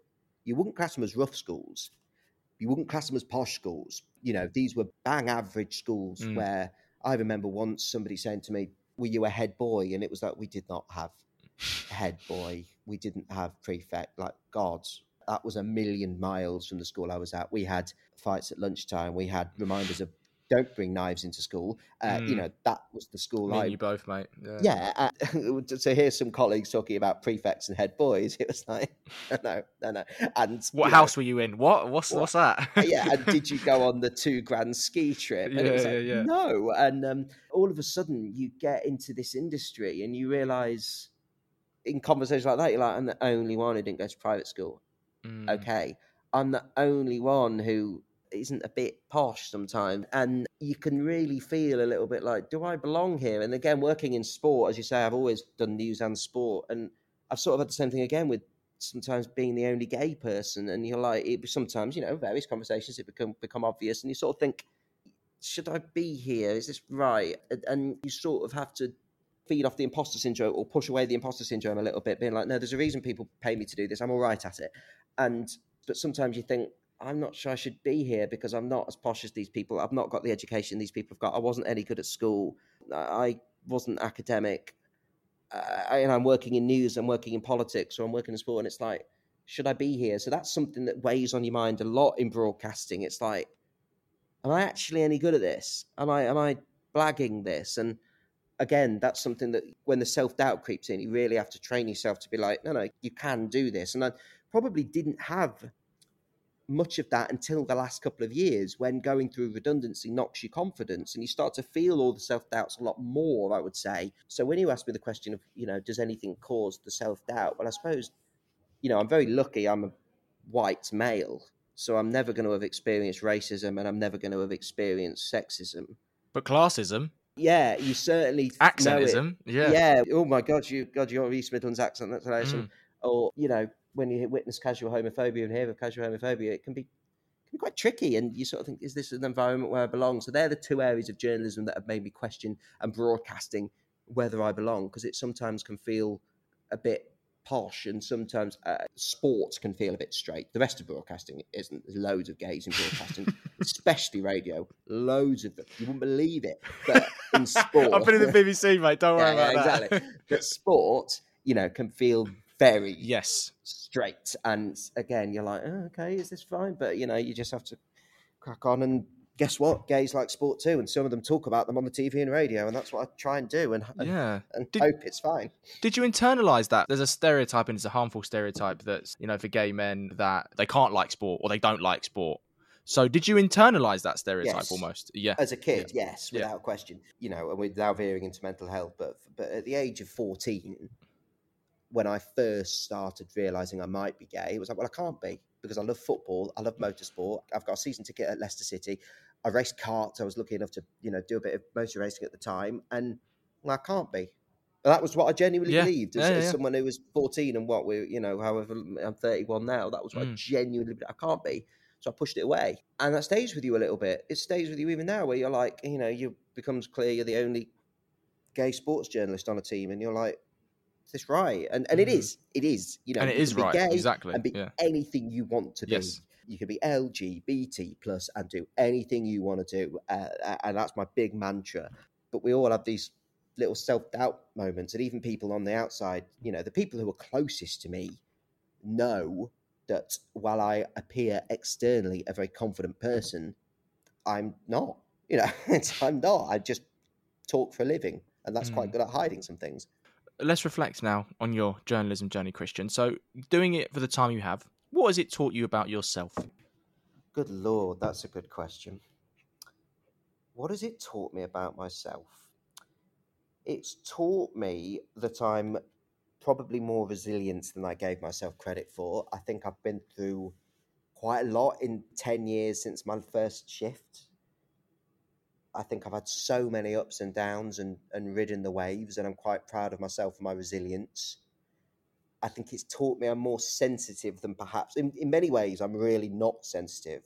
you wouldn't class them as rough schools. You wouldn't class them as posh schools. You know, these were bang average schools where I remember once somebody saying to me, "Were you a head boy?" And it was like, we did not have head boy. We didn't have prefect. Like, God, that was a million miles from the school I was at. We had fights at lunchtime. We had reminders of don't bring knives into school. You know, that was the school Me and you both, mate. Yeah. So here's some colleagues talking about prefects and head boys. It was like, no. And what house were you in? What's that? Yeah. And did you go on the 2 grand ski trip? And it was like, no. And all of a sudden you get into this industry and you realise in conversations like that, you're like, I'm the only one who didn't go to private school. Okay. I'm the only one who isn't a bit posh sometimes. And you can really feel a little bit like, do I belong here? And again, working in sport, as you say, I've always done news and sport. And I've sort of had the same thing again with sometimes being the only gay person. And you're like, it, sometimes, you know, various conversations, it become obvious. And you sort of think, should I be here? Is this right? And you sort of have to feed off the imposter syndrome or push away the imposter syndrome a little bit, being like, no, there's a reason people pay me to do this. I'm all right at it. But sometimes you think, I'm not sure I should be here because I'm not as posh as these people. I've not got the education these people have got. I wasn't any good at school. I wasn't academic. And I'm working in news, I'm working in politics, or I'm working in sport. And it's like, should I be here? So that's something that weighs on your mind a lot in broadcasting. It's like, am I actually any good at this? Am I blagging this? And again, that's something that when the self-doubt creeps in, you really have to train yourself to be like, no, you can do this. And I probably didn't have much of that until the last couple of years, when going through redundancy knocks your confidence and you start to feel all the self-doubts a lot more, I would say. So when you ask me the question of, you know, does anything cause the self-doubt? Well, I suppose, you know, I'm very lucky. I'm a white male, so I'm never going to have experienced racism and I'm never going to have experienced sexism. But classism? Yeah, you certainly accentism. Yeah. Oh my God, your East Midlands accent. That's awesome. Or, you know, when you witness casual homophobia and hear of casual homophobia, it can be quite tricky. And you sort of think, is this an environment where I belong? So they're the two areas of journalism that have made me question and broadcasting whether I belong, because it sometimes can feel a bit posh and sometimes sports can feel a bit straight. The rest of broadcasting isn't. There's loads of gays in broadcasting, especially radio. Loads of them. You wouldn't believe it. But in sport... I've been in the BBC, mate. Don't worry about that. Exactly. But sport, you know, can feel very straight. And again, you're like, oh, okay, is this fine? But, you know, you just have to crack on. And guess what? Gays like sport too. And some of them talk about them on the TV and radio. And that's what I try and do and hope it's fine. Did you internalise that? There's a stereotype, and it's a harmful stereotype that's, you know, for gay men that they can't like sport or they don't like sport. So did you internalise that stereotype almost? Yeah. As a kid, yes, without question. You know, and without veering into mental health. But at the age of 14, when I first started realising I might be gay, it was like, well, I can't be because I love football. I love motorsport. I've got a season ticket at Leicester City. I raced karts. I was lucky enough to, you know, do a bit of motor racing at the time. And well, I can't be. But that was what I genuinely believed as someone who was 14 and what we, you know, however, I'm 31 now. That was what I genuinely believed. I can't be. So I pushed it away. And that stays with you a little bit. It stays with you even now, where you're like, you know, you becomes clear you're the only gay sports journalist on a team. And you're like, is this right? And it is, you know. And it is right, exactly. And be anything you want to be. Yes. You can be LGBT+ and do anything you want to do. And that's my big mantra. But we all have these little self-doubt moments. And even people on the outside, you know, the people who are closest to me know that while I appear externally a very confident person, I'm not, you know, I'm not. I just talk for a living, and that's quite good at hiding some things. Let's reflect now on your journalism journey, Christian. So doing it for the time you have, what has it taught you about yourself? Good Lord, that's a good question. What has it taught me about myself? It's taught me that I'm probably more resilient than I gave myself credit for. I think I've been through quite a lot in 10 years since my first shift. I think I've had so many ups and downs and ridden the waves, and I'm quite proud of myself and my resilience. I think it's taught me I'm more sensitive than perhaps. In many ways, I'm really not sensitive.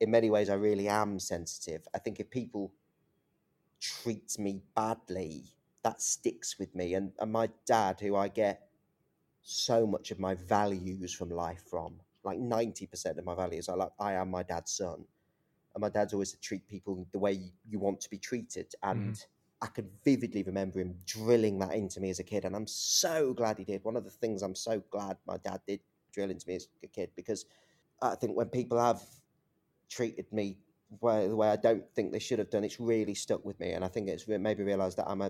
In many ways, I really am sensitive. I think if people treat me badly, that sticks with me. And my dad, who I get so much of my values from life from, like 90% of my values, I am my dad's son. And my dad's always to treat people the way you want to be treated. And I could vividly remember him drilling that into me as a kid. And I'm so glad he did. One of the things I'm so glad my dad did drill into me as a kid, because I think when people have treated me the way I don't think they should have done, it's really stuck with me, and I think it's maybe realised that I'm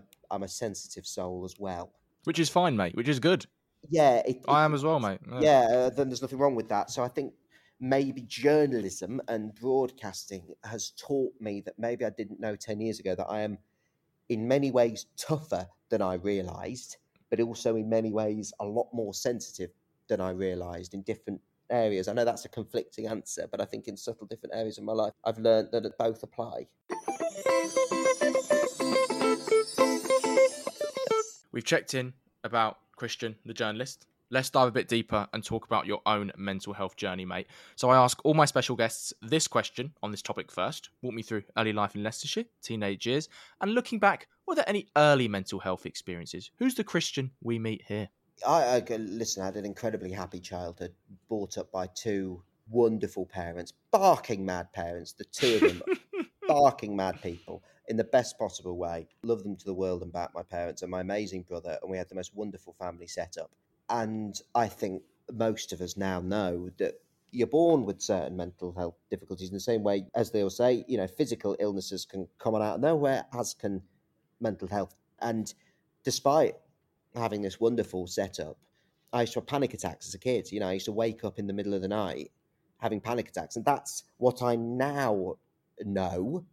a sensitive soul as well. Which is fine, mate. Which is good. Yeah, I am as well, mate. Yeah, then there's nothing wrong with that. So I think maybe journalism and broadcasting has taught me that maybe I didn't know 10 years ago that I am in many ways tougher than I realised, but also in many ways a lot more sensitive than I realised in different areas. I know that's a conflicting answer, but I think in subtle different areas of my life, I've learned that both apply. We've checked in about Christian, the journalist. Let's dive a bit deeper and talk about your own mental health journey, mate. So I ask all my special guests this question on this topic first. Walk me through early life in Leicestershire, teenage years, and looking back, were there any early mental health experiences? Who's the Christian we meet here? I had an incredibly happy childhood, brought up by two wonderful parents, barking mad parents, the two of them, barking mad people in the best possible way. Love them to the world and back, my parents and my amazing brother, and we had the most wonderful family set up. And I think most of us now know that you're born with certain mental health difficulties in the same way as they all say, you know, physical illnesses can come on out of nowhere, as can mental health. And despite having this wonderful setup, I used to have panic attacks as a kid. You know, I used to wake up in the middle of the night having panic attacks. And that's what I now know,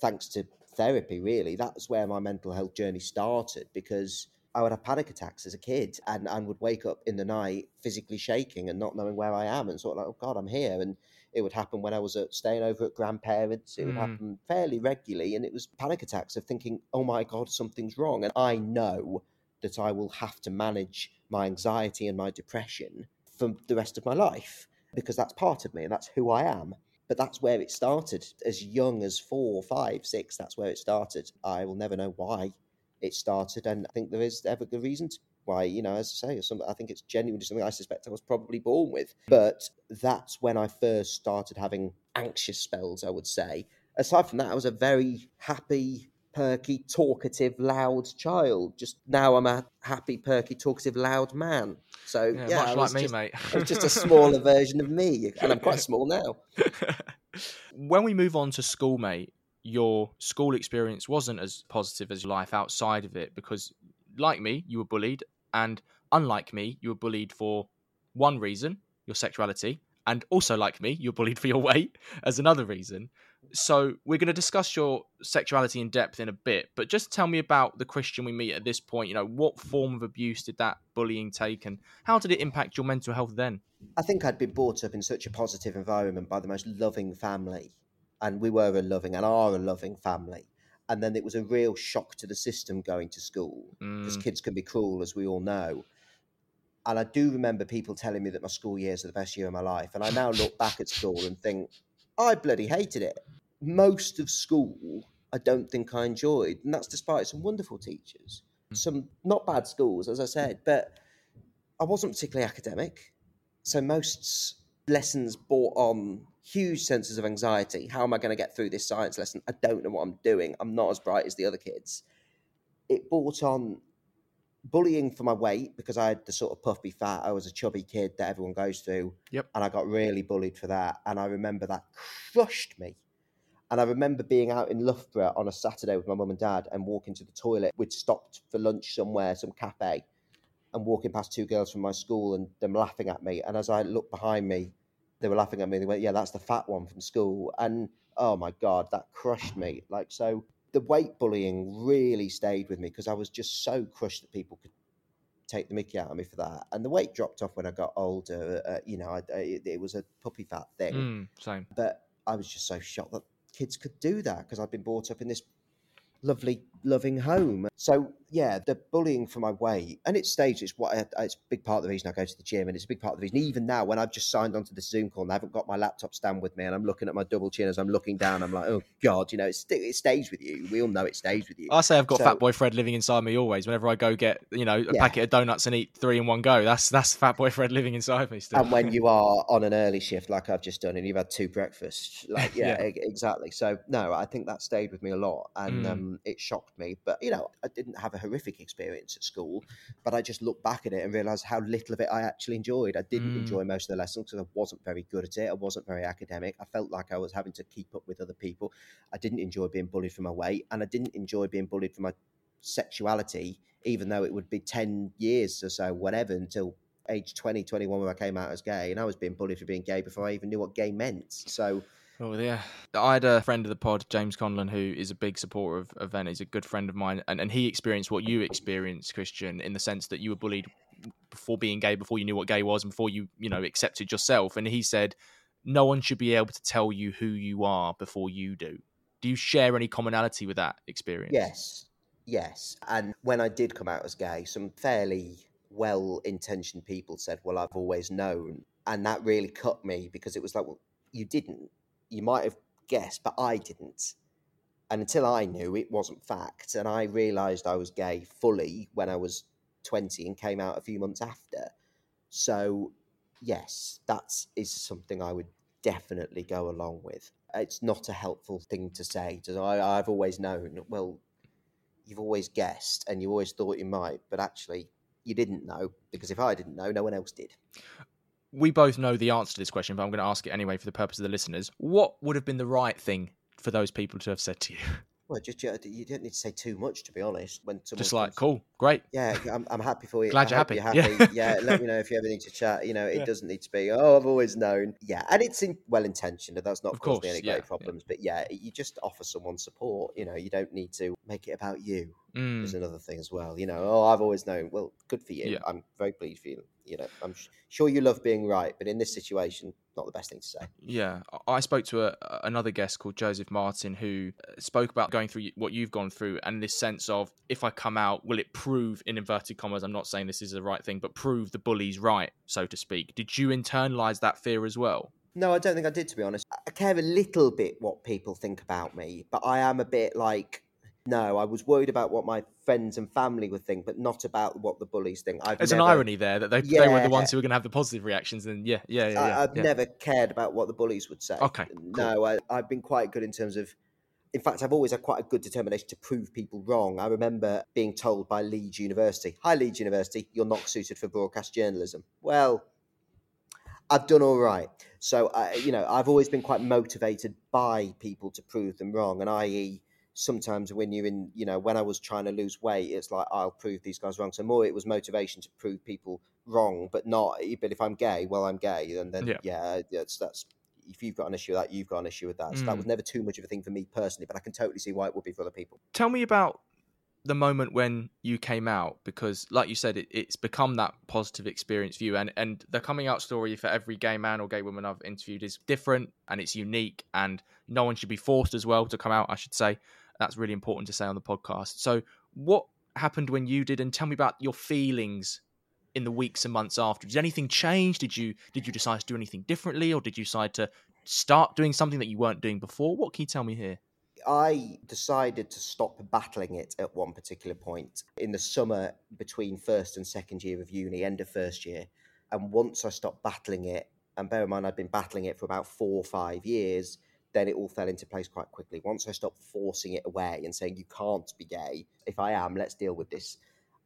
thanks to therapy, really. That's where my mental health journey started, because I would have panic attacks as a kid and would wake up in the night physically shaking and not knowing where I am and sort of like, oh God, I'm here. And it would happen when I was staying over at grandparents. It would happen fairly regularly. And it was panic attacks of thinking, oh my God, something's wrong. And I know that I will have to manage my anxiety and my depression for the rest of my life, because that's part of me and that's who I am. But that's where it started as young as 4, 5, 6. That's where it started. I will never know why it started. And I think there is ever the reason why, you know, as I say, I think it's genuinely something I suspect I was probably born with. But that's when I first started having anxious spells, I would say. Aside from that, I was a very happy, perky, talkative, loud child. Just now I'm a happy, perky, talkative, loud man. So yeah, much like me, mate. It's just a smaller version of me, and I'm quite small now. When we move on to school, mate, your school experience wasn't as positive as your life outside of it, because like me, you were bullied, and unlike me, you were bullied for one reason, your sexuality, and also like me, you're bullied for your weight as another reason. So we're going to discuss your sexuality in depth in a bit, but just tell me about the Christian we meet at this point. You know, what form of abuse did that bullying take, and how did it impact your mental health then? I think I'd been brought up in such a positive environment by the most loving family, and we were a loving and are a loving family. And then it was a real shock to the system going to school, because kids can be cruel, as we all know. And I do remember people telling me that my school years are the best year of my life. And I now look back at school and think, I bloody hated it. Most of school, I don't think I enjoyed. And that's despite some wonderful teachers, some not bad schools, as I said. But I wasn't particularly academic. So most lessons brought on huge senses of anxiety. How am I going to get through this science lesson? I don't know what I'm doing. I'm not as bright as the other kids. It brought on bullying for my weight, because I had the sort of puffy fat. I was a chubby kid that everyone goes through. Yep. And I got really bullied for that. And I remember that crushed me. And I remember being out in Loughborough on a Saturday with my mum and dad and walking to the toilet. We'd stopped for lunch somewhere, some cafe, and walking past two girls from my school and them laughing at me. And as I looked behind me, they were laughing at me. They went, yeah, that's the fat one from school. And oh my God, that crushed me. Like, so the weight bullying really stayed with me, because I was just so crushed that people could take the mickey out of me for that. And the weight dropped off when I got older. It was a puppy fat thing. Same. But I was just so shocked that kids could do that, because I'd been brought up in this lovely, loving home. So yeah, the bullying for my weight, and it stays, it's a big part of the reason I go to the gym, and it's a big part of the reason, even now, when I've just signed onto this Zoom call and I haven't got my laptop stand with me and I'm looking at my double chin as I'm looking down, I'm like, oh God, you know, it stays with you. We all know it stays with you. I say I've got Fat Boy Fred living inside me always. Whenever I go get, you know, a packet of donuts and eat 3 in one go, that's Fat Boy Fred living inside me still. And when you are on an early shift like I've just done and you've had 2 breakfasts, like, yeah, exactly. So no, I think that stayed with me a lot, and it shocked shocked me. But, you know, I didn't have a horrific experience at school, but I just look back at it and realise how little of it I actually enjoyed. I didn't enjoy most of the lessons because I wasn't very good at it. I wasn't very academic. I felt like I was having to keep up with other people. I didn't enjoy being bullied for my weight, and I didn't enjoy being bullied for my sexuality, even though it would be 10 years or so, whatever, until age 20, 21, when I came out as gay, and I was being bullied for being gay before I even knew what gay meant. So... Oh, yeah. I had a friend of the pod, James Conlon, who is a big supporter of Vent. He's a good friend of mine. And he experienced what you experienced, Christian, in the sense that you were bullied before being gay, before you knew what gay was, and before you accepted yourself. And he said, no one should be able to tell you who you are before you do. Do you share any commonality with that experience? Yes. And when I did come out as gay, some fairly well-intentioned people said, well, I've always known. And that really cut me, because it was like, well, you didn't. You might have guessed, but I didn't. And until I knew, it wasn't fact. And I realised I was gay fully when I was 20 and came out a few months after. So, yes, that is something I would definitely go along with. It's not a helpful thing to say. I've always known. Well, you've always guessed and you always thought you might, but actually you didn't know, because if I didn't know, no one else did. We both know the answer to this question, but I'm going to ask it anyway for the purpose of the listeners. What would have been the right thing for those people to have said to you? Well, just you don't need to say too much, to be honest. When just like, cool, great. Yeah, I'm happy for you. Glad you're happy. Yeah, let me know if you ever need to chat. You know, it doesn't need to be, oh, I've always known. Yeah, and it's well-intentioned, and that's not caused me any great problems. Yeah. But yeah, you just offer someone support. You know, you don't need to make it about you. Is another thing as well. You know, oh, I've always known. Well, good for you. Yeah. I'm very pleased for you. You know, I'm sure you love being right, but in this situation, not the best thing to say. Yeah. I spoke to another guest called Joseph Martin, who spoke about going through what you've gone through and this sense of, if I come out, will it prove, in inverted commas, I'm not saying this is the right thing, but prove the bullies right, so to speak. Did you internalise that fear as well? No, I don't think I did, to be honest. I care a little bit what people think about me, but I am a bit like... No, I was worried about what my friends and family would think, but not about what the bullies think. There's an irony there that they were the ones who were going to have the positive reactions. And I've never cared about what the bullies would say. Okay, cool. No, I've been quite good in terms of... In fact, I've always had quite a good determination to prove people wrong. I remember being told by Leeds University, "Hi, Leeds University, you're not suited for broadcast journalism." Well, I've done all right. So, I've always been quite motivated by people to prove them wrong. And i.e., sometimes when you're in, when I was trying to lose weight, it's like, I'll prove these guys wrong. So more it was motivation to prove people wrong, but if I'm gay, well, I'm gay. And then, that's if you've got an issue with that, you've got an issue with that. So that was never too much of a thing for me personally, but I can totally see why it would be for other people. Tell me about the moment when you came out, because like you said, it's become that positive experience for you, and the coming out story for every gay man or gay woman I've interviewed is different and it's unique, and no one should be forced as well to come out, I should say. That's really important to say on the podcast. So what happened when you did, and tell me about your feelings in the weeks and months after. Did anything change? Did you decide to do anything differently, or did you decide to start doing something that you weren't doing before? What can you tell me here? I decided to stop battling it at one particular point in the summer between first and second year of uni, end of first year. And once I stopped battling it, and bear in mind, I'd been battling it for about 4 or 5 years, then it all fell into place quite quickly. Once I stopped forcing it away and saying, you can't be gay, if I am, let's deal with this.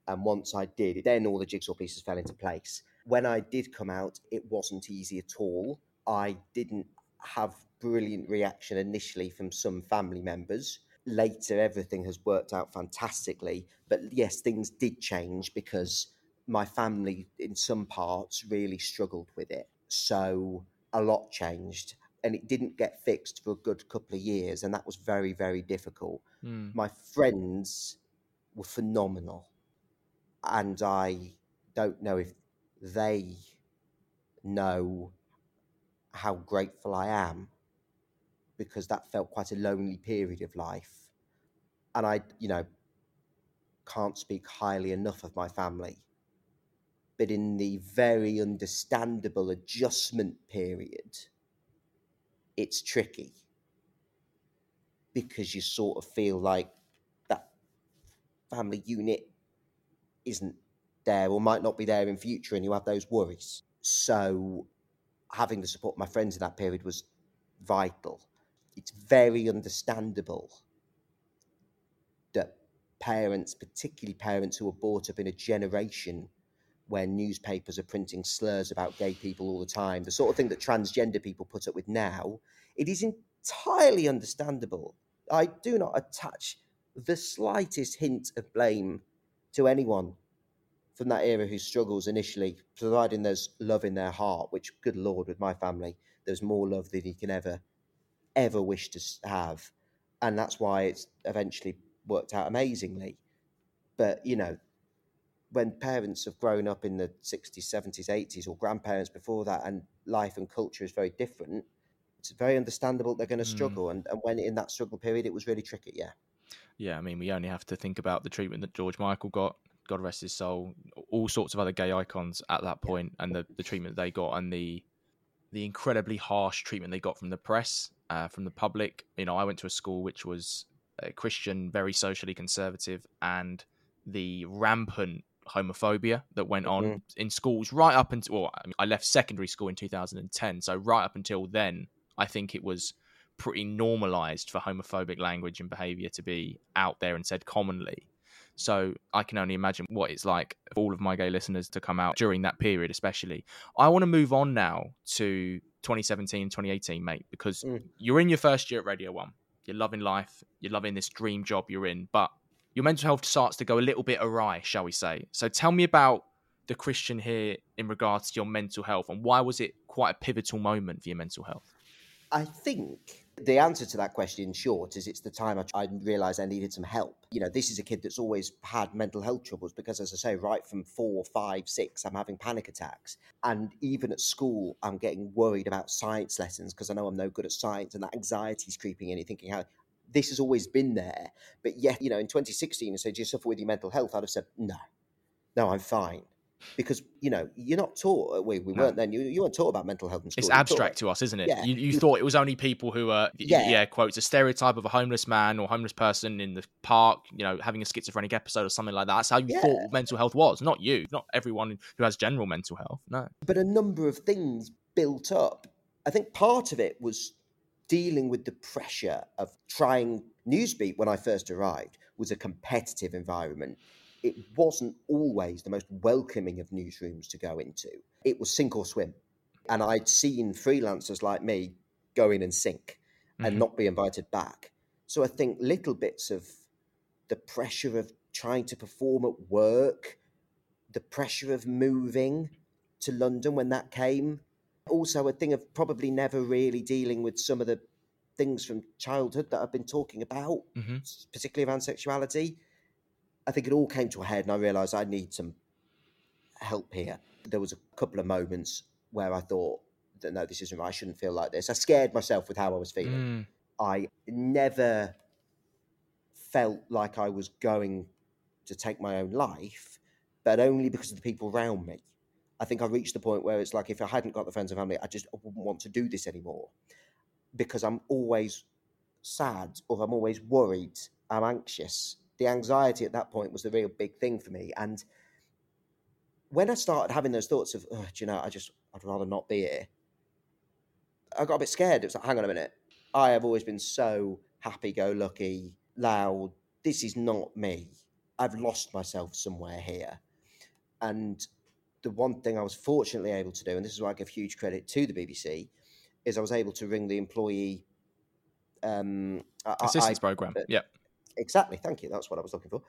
And once I did, then all the jigsaw pieces fell into place. When I did come out, it wasn't easy at all. I didn't have brilliant reaction initially from some family members. Later, everything has worked out fantastically. But yes, things did change, because my family, in some parts, really struggled with it. So a lot changed. And it didn't get fixed for a good couple of years. And that was very, very difficult. My friends were phenomenal. And I don't know if they know how grateful I am, because that felt quite a lonely period of life. And I, can't speak highly enough of my family. But in the very understandable adjustment period, it's tricky, because you sort of feel like that family unit isn't there, or might not be there in future, and you have those worries. So having the support of my friends in that period was vital. It's very understandable that parents, particularly parents who are brought up in a generation where newspapers are printing slurs about gay people all the time, the sort of thing that transgender people put up with now, it is entirely understandable. I do not attach the slightest hint of blame to anyone from that era who struggles initially, providing there's love in their heart, which, good Lord, with my family, there's more love than you can ever wish to have. And that's why it's eventually worked out amazingly. But, you know, when parents have grown up in the 60s, 70s, 80s, or grandparents before that, and life and culture is very different, it's very understandable they're going to struggle. And when in that struggle period, it was really tricky, yeah. Yeah, I mean, we only have to think about the treatment that George Michael got, God rest his soul, all sorts of other gay icons at that point, and the treatment they got, and the incredibly harsh treatment they got from the press, from the public. You know, I went to a school which was Christian, very socially conservative, and the rampant homophobia that went on in schools right up until, well, I mean, I left secondary school in 2010, so right up until then, I think it was pretty normalised for homophobic language and behaviour to be out there and said commonly. So I can only imagine what it's like for all of my gay listeners to come out during that period, especially. I want to move on now to 2017, 2018, mate, because you're in your first year at Radio 1. You're loving life. You're loving this dream job you're in. But your mental health starts to go a little bit awry, shall we say. So tell me about the Christian here in regards to your mental health, and why was it quite a pivotal moment for your mental health? I think the answer to that question, in short, is it's the time I realised I needed some help. You know, this is a kid that's always had mental health troubles because, as I say, right from 4, 5, 6, I'm having panic attacks. And even at school, I'm getting worried about science lessons because I know I'm no good at science, and that anxiety's creeping in. You're thinking, how this has always been there. But yet, you know, in 2016, I said, do you suffer with your mental health? I'd have said, no, I'm fine. Because, you know, you're not taught, we weren't then, you weren't taught about mental health in school. It's abstract to us, isn't it? Yeah. You thought it was only people who are, quotes, a stereotype of a homeless man or homeless person in the park, you know, having a schizophrenic episode or something like that. That's how you thought mental health was, not you, not everyone who has general mental health, no. But a number of things built up. I think part of it was dealing with the pressure of trying. Newsbeat, when I first arrived, was a competitive environment. It wasn't always the most welcoming of newsrooms to go into. It was sink or swim. And I'd seen freelancers like me go in and sink and not be invited back. So I think little bits of the pressure of trying to perform at work, the pressure of moving to London when that came, also a thing of probably never really dealing with some of the things from childhood that I've been talking about, particularly around sexuality. I think it all came to a head and I realised I need some help here. There was a couple of moments where I thought, no, this isn't right, I shouldn't feel like this. I scared myself with how I was feeling. I never felt like I was going to take my own life, but only because of the people around me. I think I reached the point where it's like, if I hadn't got the friends and family, I wouldn't want to do this anymore because I'm always sad or I'm always worried, I'm anxious. The anxiety at that point was the real big thing for me. And when I started having those thoughts of, oh, do you know, I'd rather not be here, I got a bit scared. It was like, hang on a minute. I have always been so happy-go-lucky, loud. This is not me. I've lost myself somewhere here. And the one thing I was fortunately able to do, and this is why I give huge credit to the BBC, is I was able to ring the employee... assistance programme, yeah. Exactly, thank you. That's what I was looking for.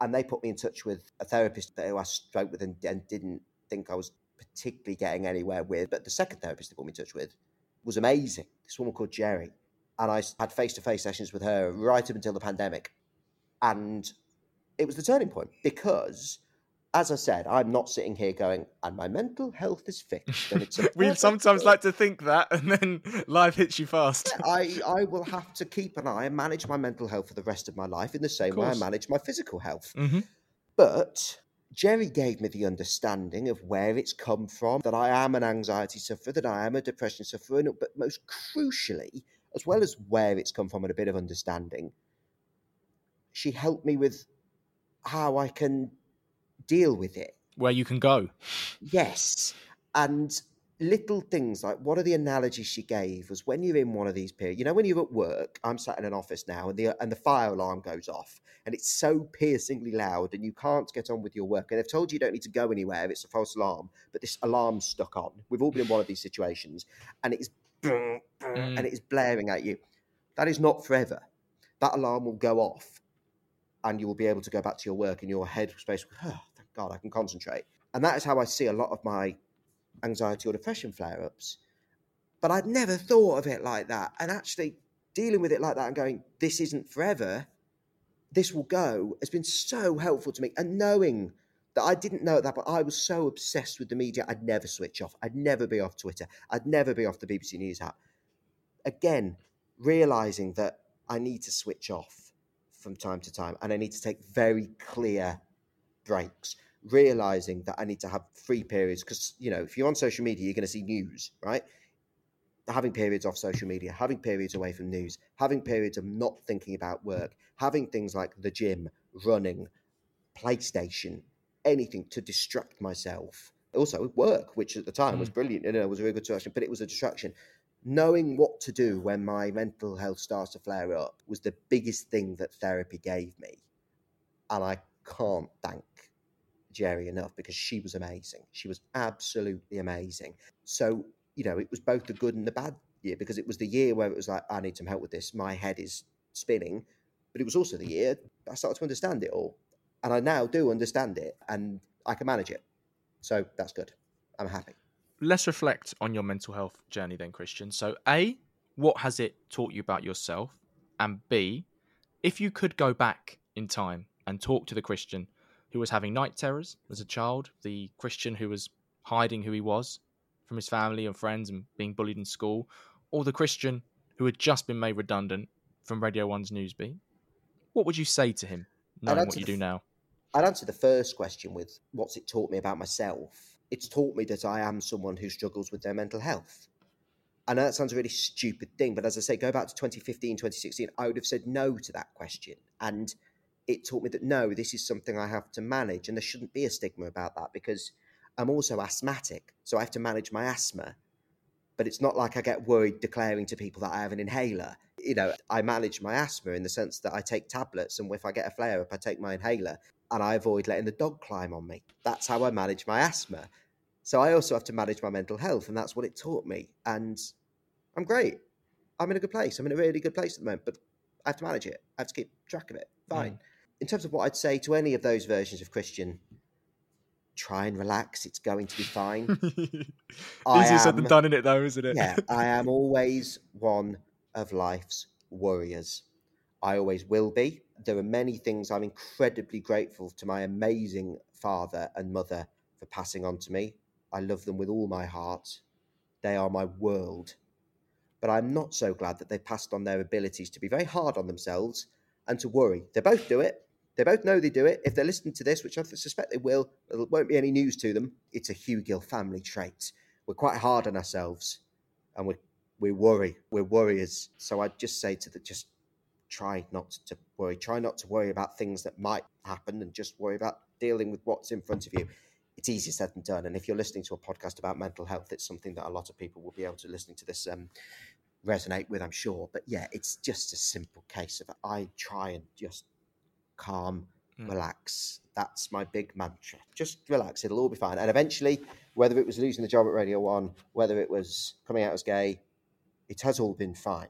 And they put me in touch with a therapist who I spoke with and didn't think I was particularly getting anywhere with. But the second therapist they put me in touch with was amazing. This woman called Jerry. And I had face-to-face sessions with her right up until the pandemic. And it was the turning point because, as I said, I'm not sitting here going, and my mental health is fixed. And it's we sometimes like to think that, and then life hits you fast. Yeah, I will have to keep an eye and manage my mental health for the rest of my life in the same way I manage my physical health. But Jerry gave me the understanding of where it's come from, that I am an anxiety sufferer, that I am a depression sufferer, but most crucially, as well as where it's come from and a bit of understanding, she helped me with how I can... deal with it. Where you can go. Yes. And little things like one of the analogies she gave was when you're in one of these periods, you know, when you're at work, I'm sat in an office now and the fire alarm goes off and it's so piercingly loud and you can't get on with your work. And they've told you you don't need to go anywhere. It's a false alarm, but this alarm's stuck on. We've all been in one of these situations and it is and it is blaring at you. That is not forever. That alarm will go off and you will be able to go back to your work and your head space. Oh, thank God I can concentrate. And that is how I see a lot of my anxiety or depression flare-ups, but I'd never thought of it like that. And actually dealing with it like that and going, this isn't forever, this will go, has been so helpful to me. And knowing that I didn't know that, but I was so obsessed with the media, I'd never switch off. I'd never be off Twitter. I'd never be off the BBC News app. Again, realising that I need to switch off from time to time and I need to take very clear breaks. Realising that I need to have free periods because, you know, if you're on social media, you're going to see news, right? Having periods off social media, having periods away from news, having periods of not thinking about work, having things like the gym, running, PlayStation, anything to distract myself. Also work, which at the time was brilliant, you know, was a really good distraction, but it was a distraction. Knowing what to do when my mental health starts to flare up was the biggest thing that therapy gave me. And I can't thank Jerry enough because she was amazing. She was absolutely amazing. So, you know, it was both the good and the bad year because it was the year where it was like, I need some help with this. My head is spinning. But it was also the year I started to understand it all. And I now do understand it and I can manage it. So that's good. I'm happy. Let's reflect on your mental health journey then, Christian. So A, what has it taught you about yourself? And B, if you could go back in time and talk to the Christian who was having night terrors as a child, the Christian who was hiding who he was from his family and friends and being bullied in school, or the Christian who had just been made redundant from Radio 1's Newsbeat, what would you say to him, knowing what you do now? I'd answer the first question with, what's it taught me about myself? It's taught me that I am someone who struggles with their mental health. I know that sounds a really stupid thing, but as I say, go back to 2015, 2016, I would have said no to that question. And it taught me that, no, this is something I have to manage and there shouldn't be a stigma about that because I'm also asthmatic, so I have to manage my asthma. But it's not like I get worried declaring to people that I have an inhaler. You know, I manage my asthma in the sense that I take tablets and if I get a flare-up, I take my inhaler and I avoid letting the dog climb on me. That's how I manage my asthma. So I also have to manage my mental health and that's what it taught me. And I'm great. I'm in a good place. I'm in a really good place at the moment, but I have to manage it. I have to keep track of it. Fine. Mm. In terms of what I'd say to any of those versions of Christian, try and relax. It's going to be fine. Easier said than done, innit, though, isn't it? Yeah, I am always one of life's worriers. I always will be. There are many things I'm incredibly grateful to my amazing father and mother for passing on to me. I love them with all my heart. They are my world. But I'm not so glad that they passed on their abilities to be very hard on themselves and to worry. They both do it. They both know they do it. If they're listening to this, which I suspect they will, it won't be any news to them. It's a Hewgill family trait. We're quite hard on ourselves and we worry. We're worriers. So I'd just say to them, just try not to worry. Try not to worry about things that might happen and just worry about dealing with what's in front of you. It's easier said than done. And if you're listening to a podcast about mental health, it's something that a lot of people will be able to listen to this resonate with, I'm sure. But yeah, it's just a simple case of I try and just calm, relax. That's my big mantra. Just relax. It'll all be fine. And eventually, whether it was losing the job at Radio 1, whether it was coming out as gay, it has all been fine.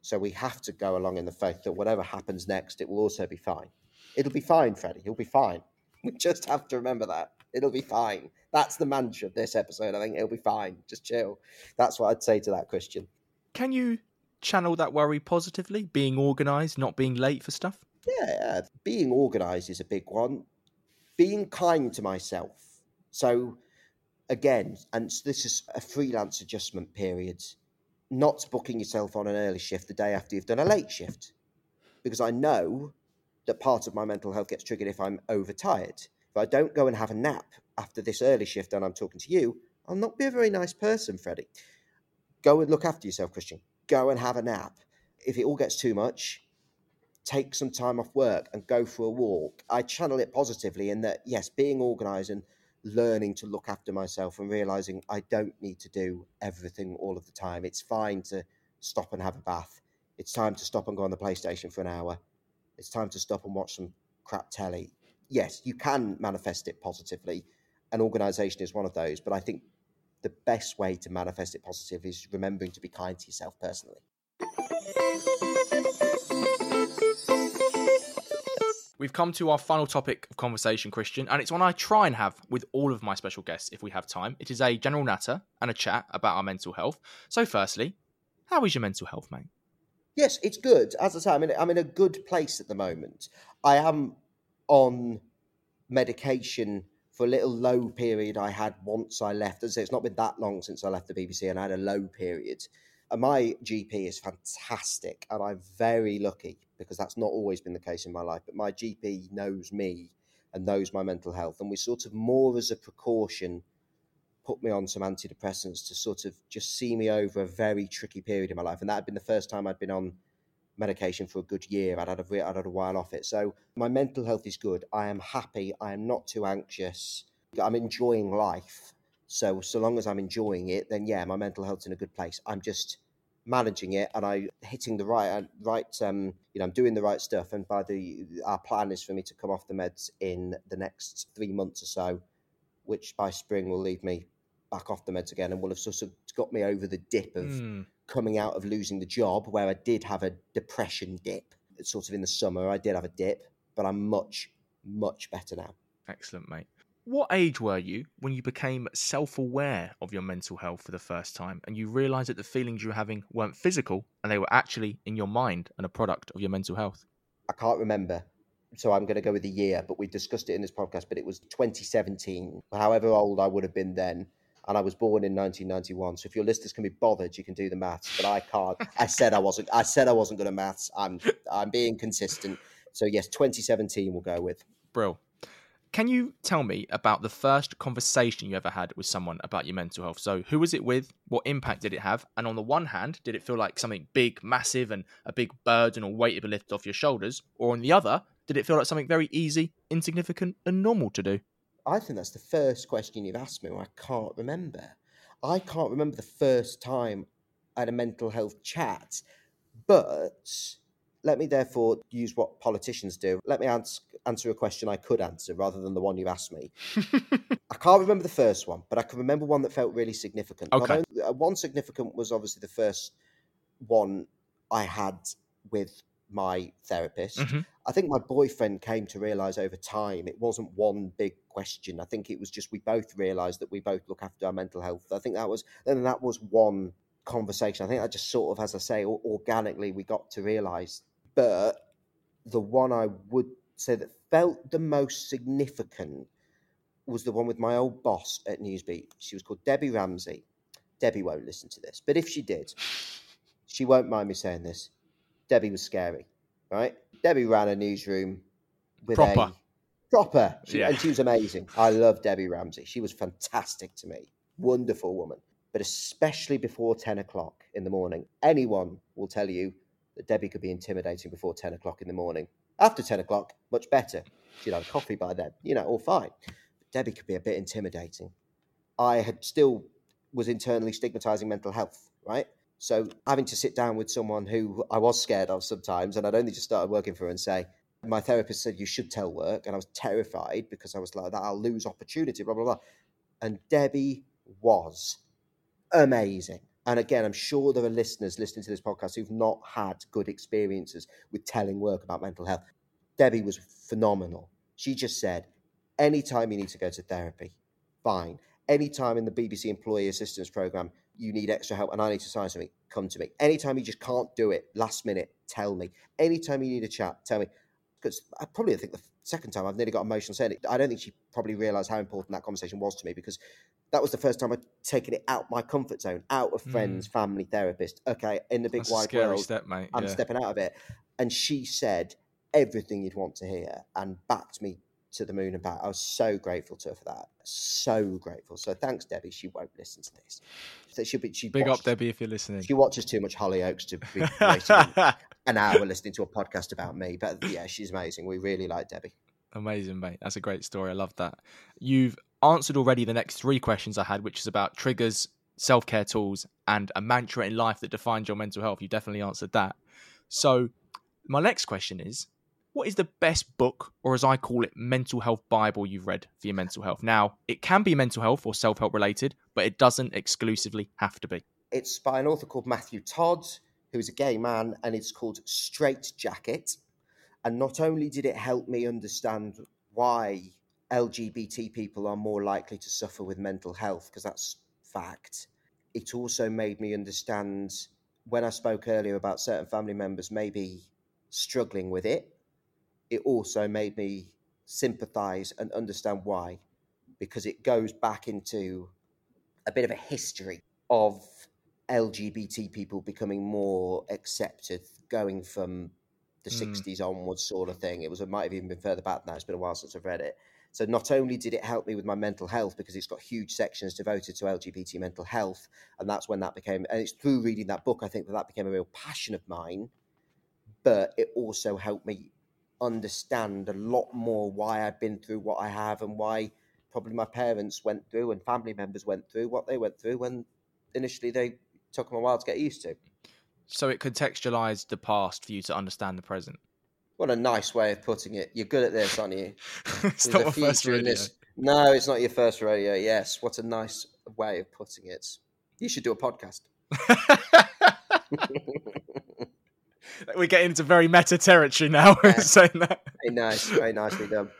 So we have to go along in the faith that whatever happens next, it will also be fine. It'll be fine, Freddie. You'll be fine. We just have to remember that. It'll be fine. That's the mantra of this episode. I think it'll be fine. Just chill. That's what I'd say to that, Christian. Can you channel that worry positively? Being organised, not being late for stuff? Yeah, being organised is a big one. Being kind to myself. So, again, and this is a freelance adjustment period, not booking yourself on an early shift the day after you've done a late shift. Because I know that part of my mental health gets triggered if I'm overtired. If I don't go and have a nap after this early shift and I'm talking to you, I'll not be a very nice person, Freddie. Go and look after yourself, Christian. Go and have a nap. If it all gets too much, take some time off work and go for a walk. I channel it positively in that, yes, being organised and learning to look after myself and realising I don't need to do everything all of the time. It's fine to stop and have a bath. It's time to stop and go on the PlayStation for an hour. It's time to stop and watch some crap telly. Yes, you can manifest it positively. An organisation is one of those, but I think the best way to manifest it positive is remembering to be kind to yourself personally. We've come to our final topic of conversation, Christian, and it's one I try and have with all of my special guests if we have time. It is a general natter and a chat about our mental health. So firstly, how is your mental health, mate? Yes, it's good. As I say, I'm in a good place at the moment. I am on medication for a little low period I had once I left. As I say, it's not been that long since I left the BBC and I had a low period. And my GP is fantastic and I'm very lucky, because that's not always been the case in my life. But my GP knows me and knows my mental health. And we sort of more as a precaution put me on some antidepressants to sort of just see me over a very tricky period in my life. And that had been the first time I'd been on medication for a good year. I'd had a while off it. So my mental health is good. I am happy. I am not too anxious. I'm enjoying life. So long as I'm enjoying it, then yeah, my mental health's in a good place. I'm just managing it, and I'm hitting the right. I'm doing the right stuff. And our plan is for me to come off the meds in the next 3 months or so, which by spring will leave me back off the meds again, and will have sort of got me over the dip of coming out of losing the job, where I did have a depression dip. It's sort of in the summer, I did have a dip, but I'm much, much better now. Excellent, mate. What age were you when you became self-aware of your mental health for the first time and you realised that the feelings you were having weren't physical and they were actually in your mind and a product of your mental health? I can't remember, so I'm going to go with the year, but we discussed it in this podcast, but it was 2017, however old I would have been then, and I was born in 1991. So if your listeners can be bothered, you can do the maths, but I can't. I said I wasn't good at maths. I'm being consistent. So yes, 2017 we'll go with. Brill. Can you tell me about the first conversation you ever had with someone about your mental health? So who was it with? What impact did it have? And on the one hand, did it feel like something big, massive, and a big burden or weight to be lifted off your shoulders? Or on the other, did it feel like something very easy, insignificant, and normal to do? I think that's the first question you've asked me where I can't remember. I can't remember the first time I had a mental health chat, but let me therefore use what politicians do. Let me answer a question I could answer rather than the one you asked me. I can't remember the first one, but I can remember one that felt really significant. Okay. One significant was obviously the first one I had with my therapist. Mm-hmm. I think my boyfriend came to realise over time it wasn't one big question. I think it was just we both realised that we both look after our mental health. I think that was one conversation. I think that just sort of, as I say, organically we got to realise. But the one I would say that felt the most significant was the one with my old boss at Newsbeat. She was called Debbie Ramsey. Debbie won't listen to this, but if she did, she won't mind me saying this. Debbie was scary, right? Debbie ran a newsroom with proper. And she was amazing. I love Debbie Ramsey. She was fantastic to me. Wonderful woman. But especially before 10 o'clock in the morning, anyone will tell you that Debbie could be intimidating before 10 o'clock in the morning. After 10 o'clock, much better. She'd have coffee by then, all fine. But Debbie could be a bit intimidating. I had still was internally stigmatising mental health, right? So having to sit down with someone who I was scared of sometimes, and I'd only just started working for her, and say, my therapist said you should tell work, and I was terrified because I was like, I'll lose opportunity, blah, blah, blah. And Debbie was amazing. And again, I'm sure there are listeners listening to this podcast who've not had good experiences with telling work about mental health. Debbie was phenomenal. She just said, anytime you need to go to therapy, fine. Anytime in the BBC Employee Assistance Programme, you need extra help and I need to sign something, come to me. Anytime you just can't do it, last minute, tell me. Anytime you need a chat, tell me. Because I think the second time I've nearly got emotional saying it. I don't think she probably realised how important that conversation was to me, because that was the first time I'd taken it out my comfort zone, out of friends, family, therapist. Okay, in the big wide world, step, mate. I'm stepping out of it. And she said everything you'd want to hear and backed me to the moon and back. I was so grateful to her for that. So grateful. So thanks, Debbie. She won't listen to this. So Big up, Debbie, if you're listening. She watches too much Hollyoaks to be waiting an hour listening to a podcast about me. But yeah, she's amazing. We really like Debbie. Amazing, mate. That's a great story. I love that. You've answered already the next three questions I had, which is about triggers, self-care tools, and a mantra in life that defines your mental health. You definitely answered that. So my next question is, what is the best book, or as I call it, mental health Bible you've read for your mental health? Now, it can be mental health or self-help related, but it doesn't exclusively have to be. It's by an author called Matthew Todd, who is a gay man, and it's called Straight Jacket. And not only did it help me understand why LGBT people are more likely to suffer with mental health, because that's fact, it also made me understand, when I spoke earlier about certain family members maybe struggling with it, it also made me sympathise and understand why, because it goes back into a bit of a history of LGBT people becoming more accepted, going from the 60s onwards sort of thing. It might have even been further back than that. It's been a while since I've read it. So not only did it help me with my mental health, because it's got huge sections devoted to LGBT mental health, and that's when that became, and it's through reading that book, I think, that became a real passion of mine, but it also helped me understand a lot more why I've been through what I have, and why probably my parents went through and family members went through what they went through when initially they took them a while to get used to. So it contextualized the past for you to understand the present. What a nice way of putting it. You're good at this, aren't you? It's not my first radio. No, it's not your first radio. Yes. What a nice way of putting it. You should do a podcast. We're getting into very meta territory now. Yeah. Saying that. Very nice. Very nicely done.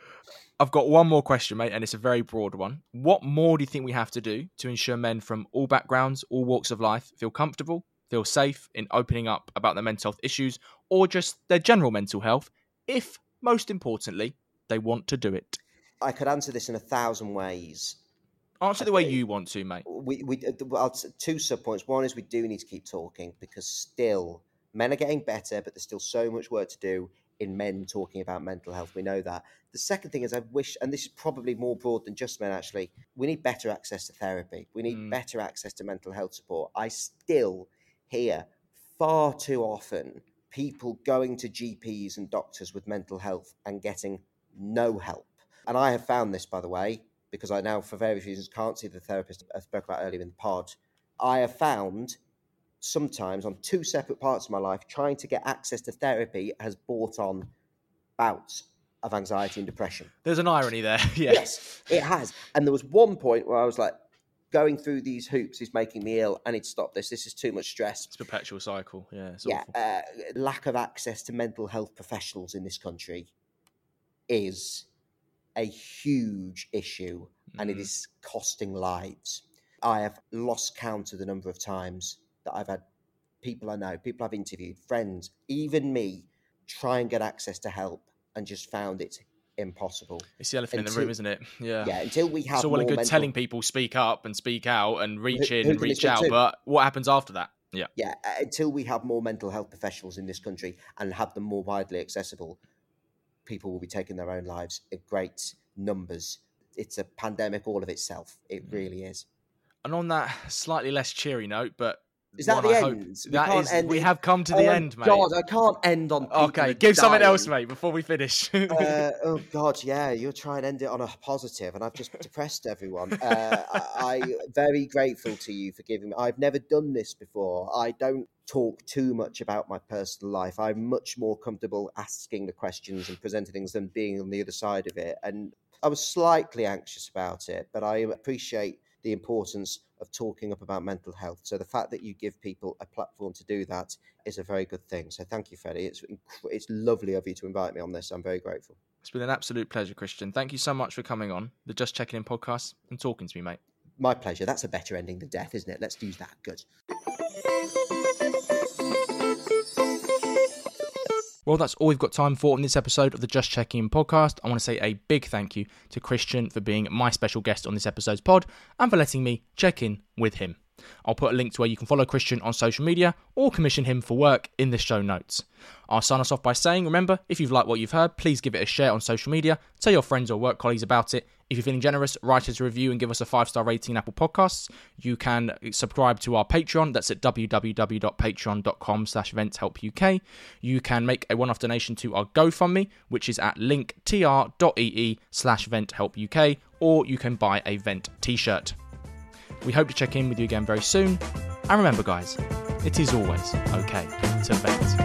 I've got one more question, mate, and it's a very broad one. What more do you think we have to do to ensure men from all backgrounds, all walks of life, feel comfortable, feel safe in opening up about their mental health issues, or just their general mental health, if, most importantly, they want to do it? I could answer this in 1,000 ways. Answer the way you want to, mate. Two sub-points. One is we do need to keep talking, because still, men are getting better, but there's still so much work to do in men talking about mental health. We know that. The second thing is I wish, and this is probably more broad than just men actually, we need better access to therapy. We need better access to mental health support. I still hear far too often people going to GPs and doctors with mental health and getting no help. And I have found this, by the way, because I now, for various reasons, can't see the therapist I spoke about earlier in the pod. I have found sometimes on two separate parts of my life, trying to get access to therapy has brought on bouts of anxiety and depression. There's an irony there. Yes, it has. And there was one point where I was like, going through these hoops is making me ill. I need to stop this. This is too much stress. It's a perpetual cycle. Yeah. It's awful. Lack of access to mental health professionals in this country is a huge issue, and it is costing lives. I have lost count of the number of times that I've had people I know, people I've interviewed, friends, even me, try and get access to help and just found it impossible. It's the elephant in the room, isn't it? Yeah, until we have. It's all a good telling people speak up and speak out and reach in and reach out, but what happens after that? Yeah, until we have more mental health professionals in this country and have them more widely accessible, people will be taking their own lives in great numbers. It's a pandemic all of itself. It really is. And on that slightly less cheery note, but is that the end? We have come to the end, mate. God, I can't end on people. Okay, give something else, mate, before we finish. Oh, God, yeah. You're trying to end it on a positive, and I've just depressed everyone. I'm very grateful to you for giving me. I've never done this before. I don't talk too much about my personal life. I'm much more comfortable asking the questions and presenting things than being on the other side of it. And I was slightly anxious about it, but I appreciate the importance of talking up about mental health. So the fact that you give people a platform to do that is a very good thing. So thank you, Freddie. It's lovely of you to invite me on this. I'm very grateful. It's been an absolute pleasure, Christian. Thank you so much for coming on the Just Checking In podcast and talking to me, mate. My pleasure. That's a better ending than death, isn't it? Let's use that. Good. Well, that's all we've got time for in this episode of the Just Checking In podcast. I want to say a big thank you to Christian for being my special guest on this episode's pod and for letting me check in with him. I'll put a link to where you can follow Christian on social media or commission him for work in the show notes. I'll sign us off by saying, remember, if you've liked what you've heard, please give it a share on social media, tell your friends or work colleagues about it. If you're feeling generous, write us a review and give us a 5-star rating in Apple Podcasts. You can subscribe to our Patreon. That's at www.patreon.com/ventshelpuk. You can make a one-off donation to our GoFundMe, which is at linktr.ee/venthelpuk, or you can buy a Vent t-shirt. We hope to check in with you again very soon. And remember, guys, it is always okay to vent.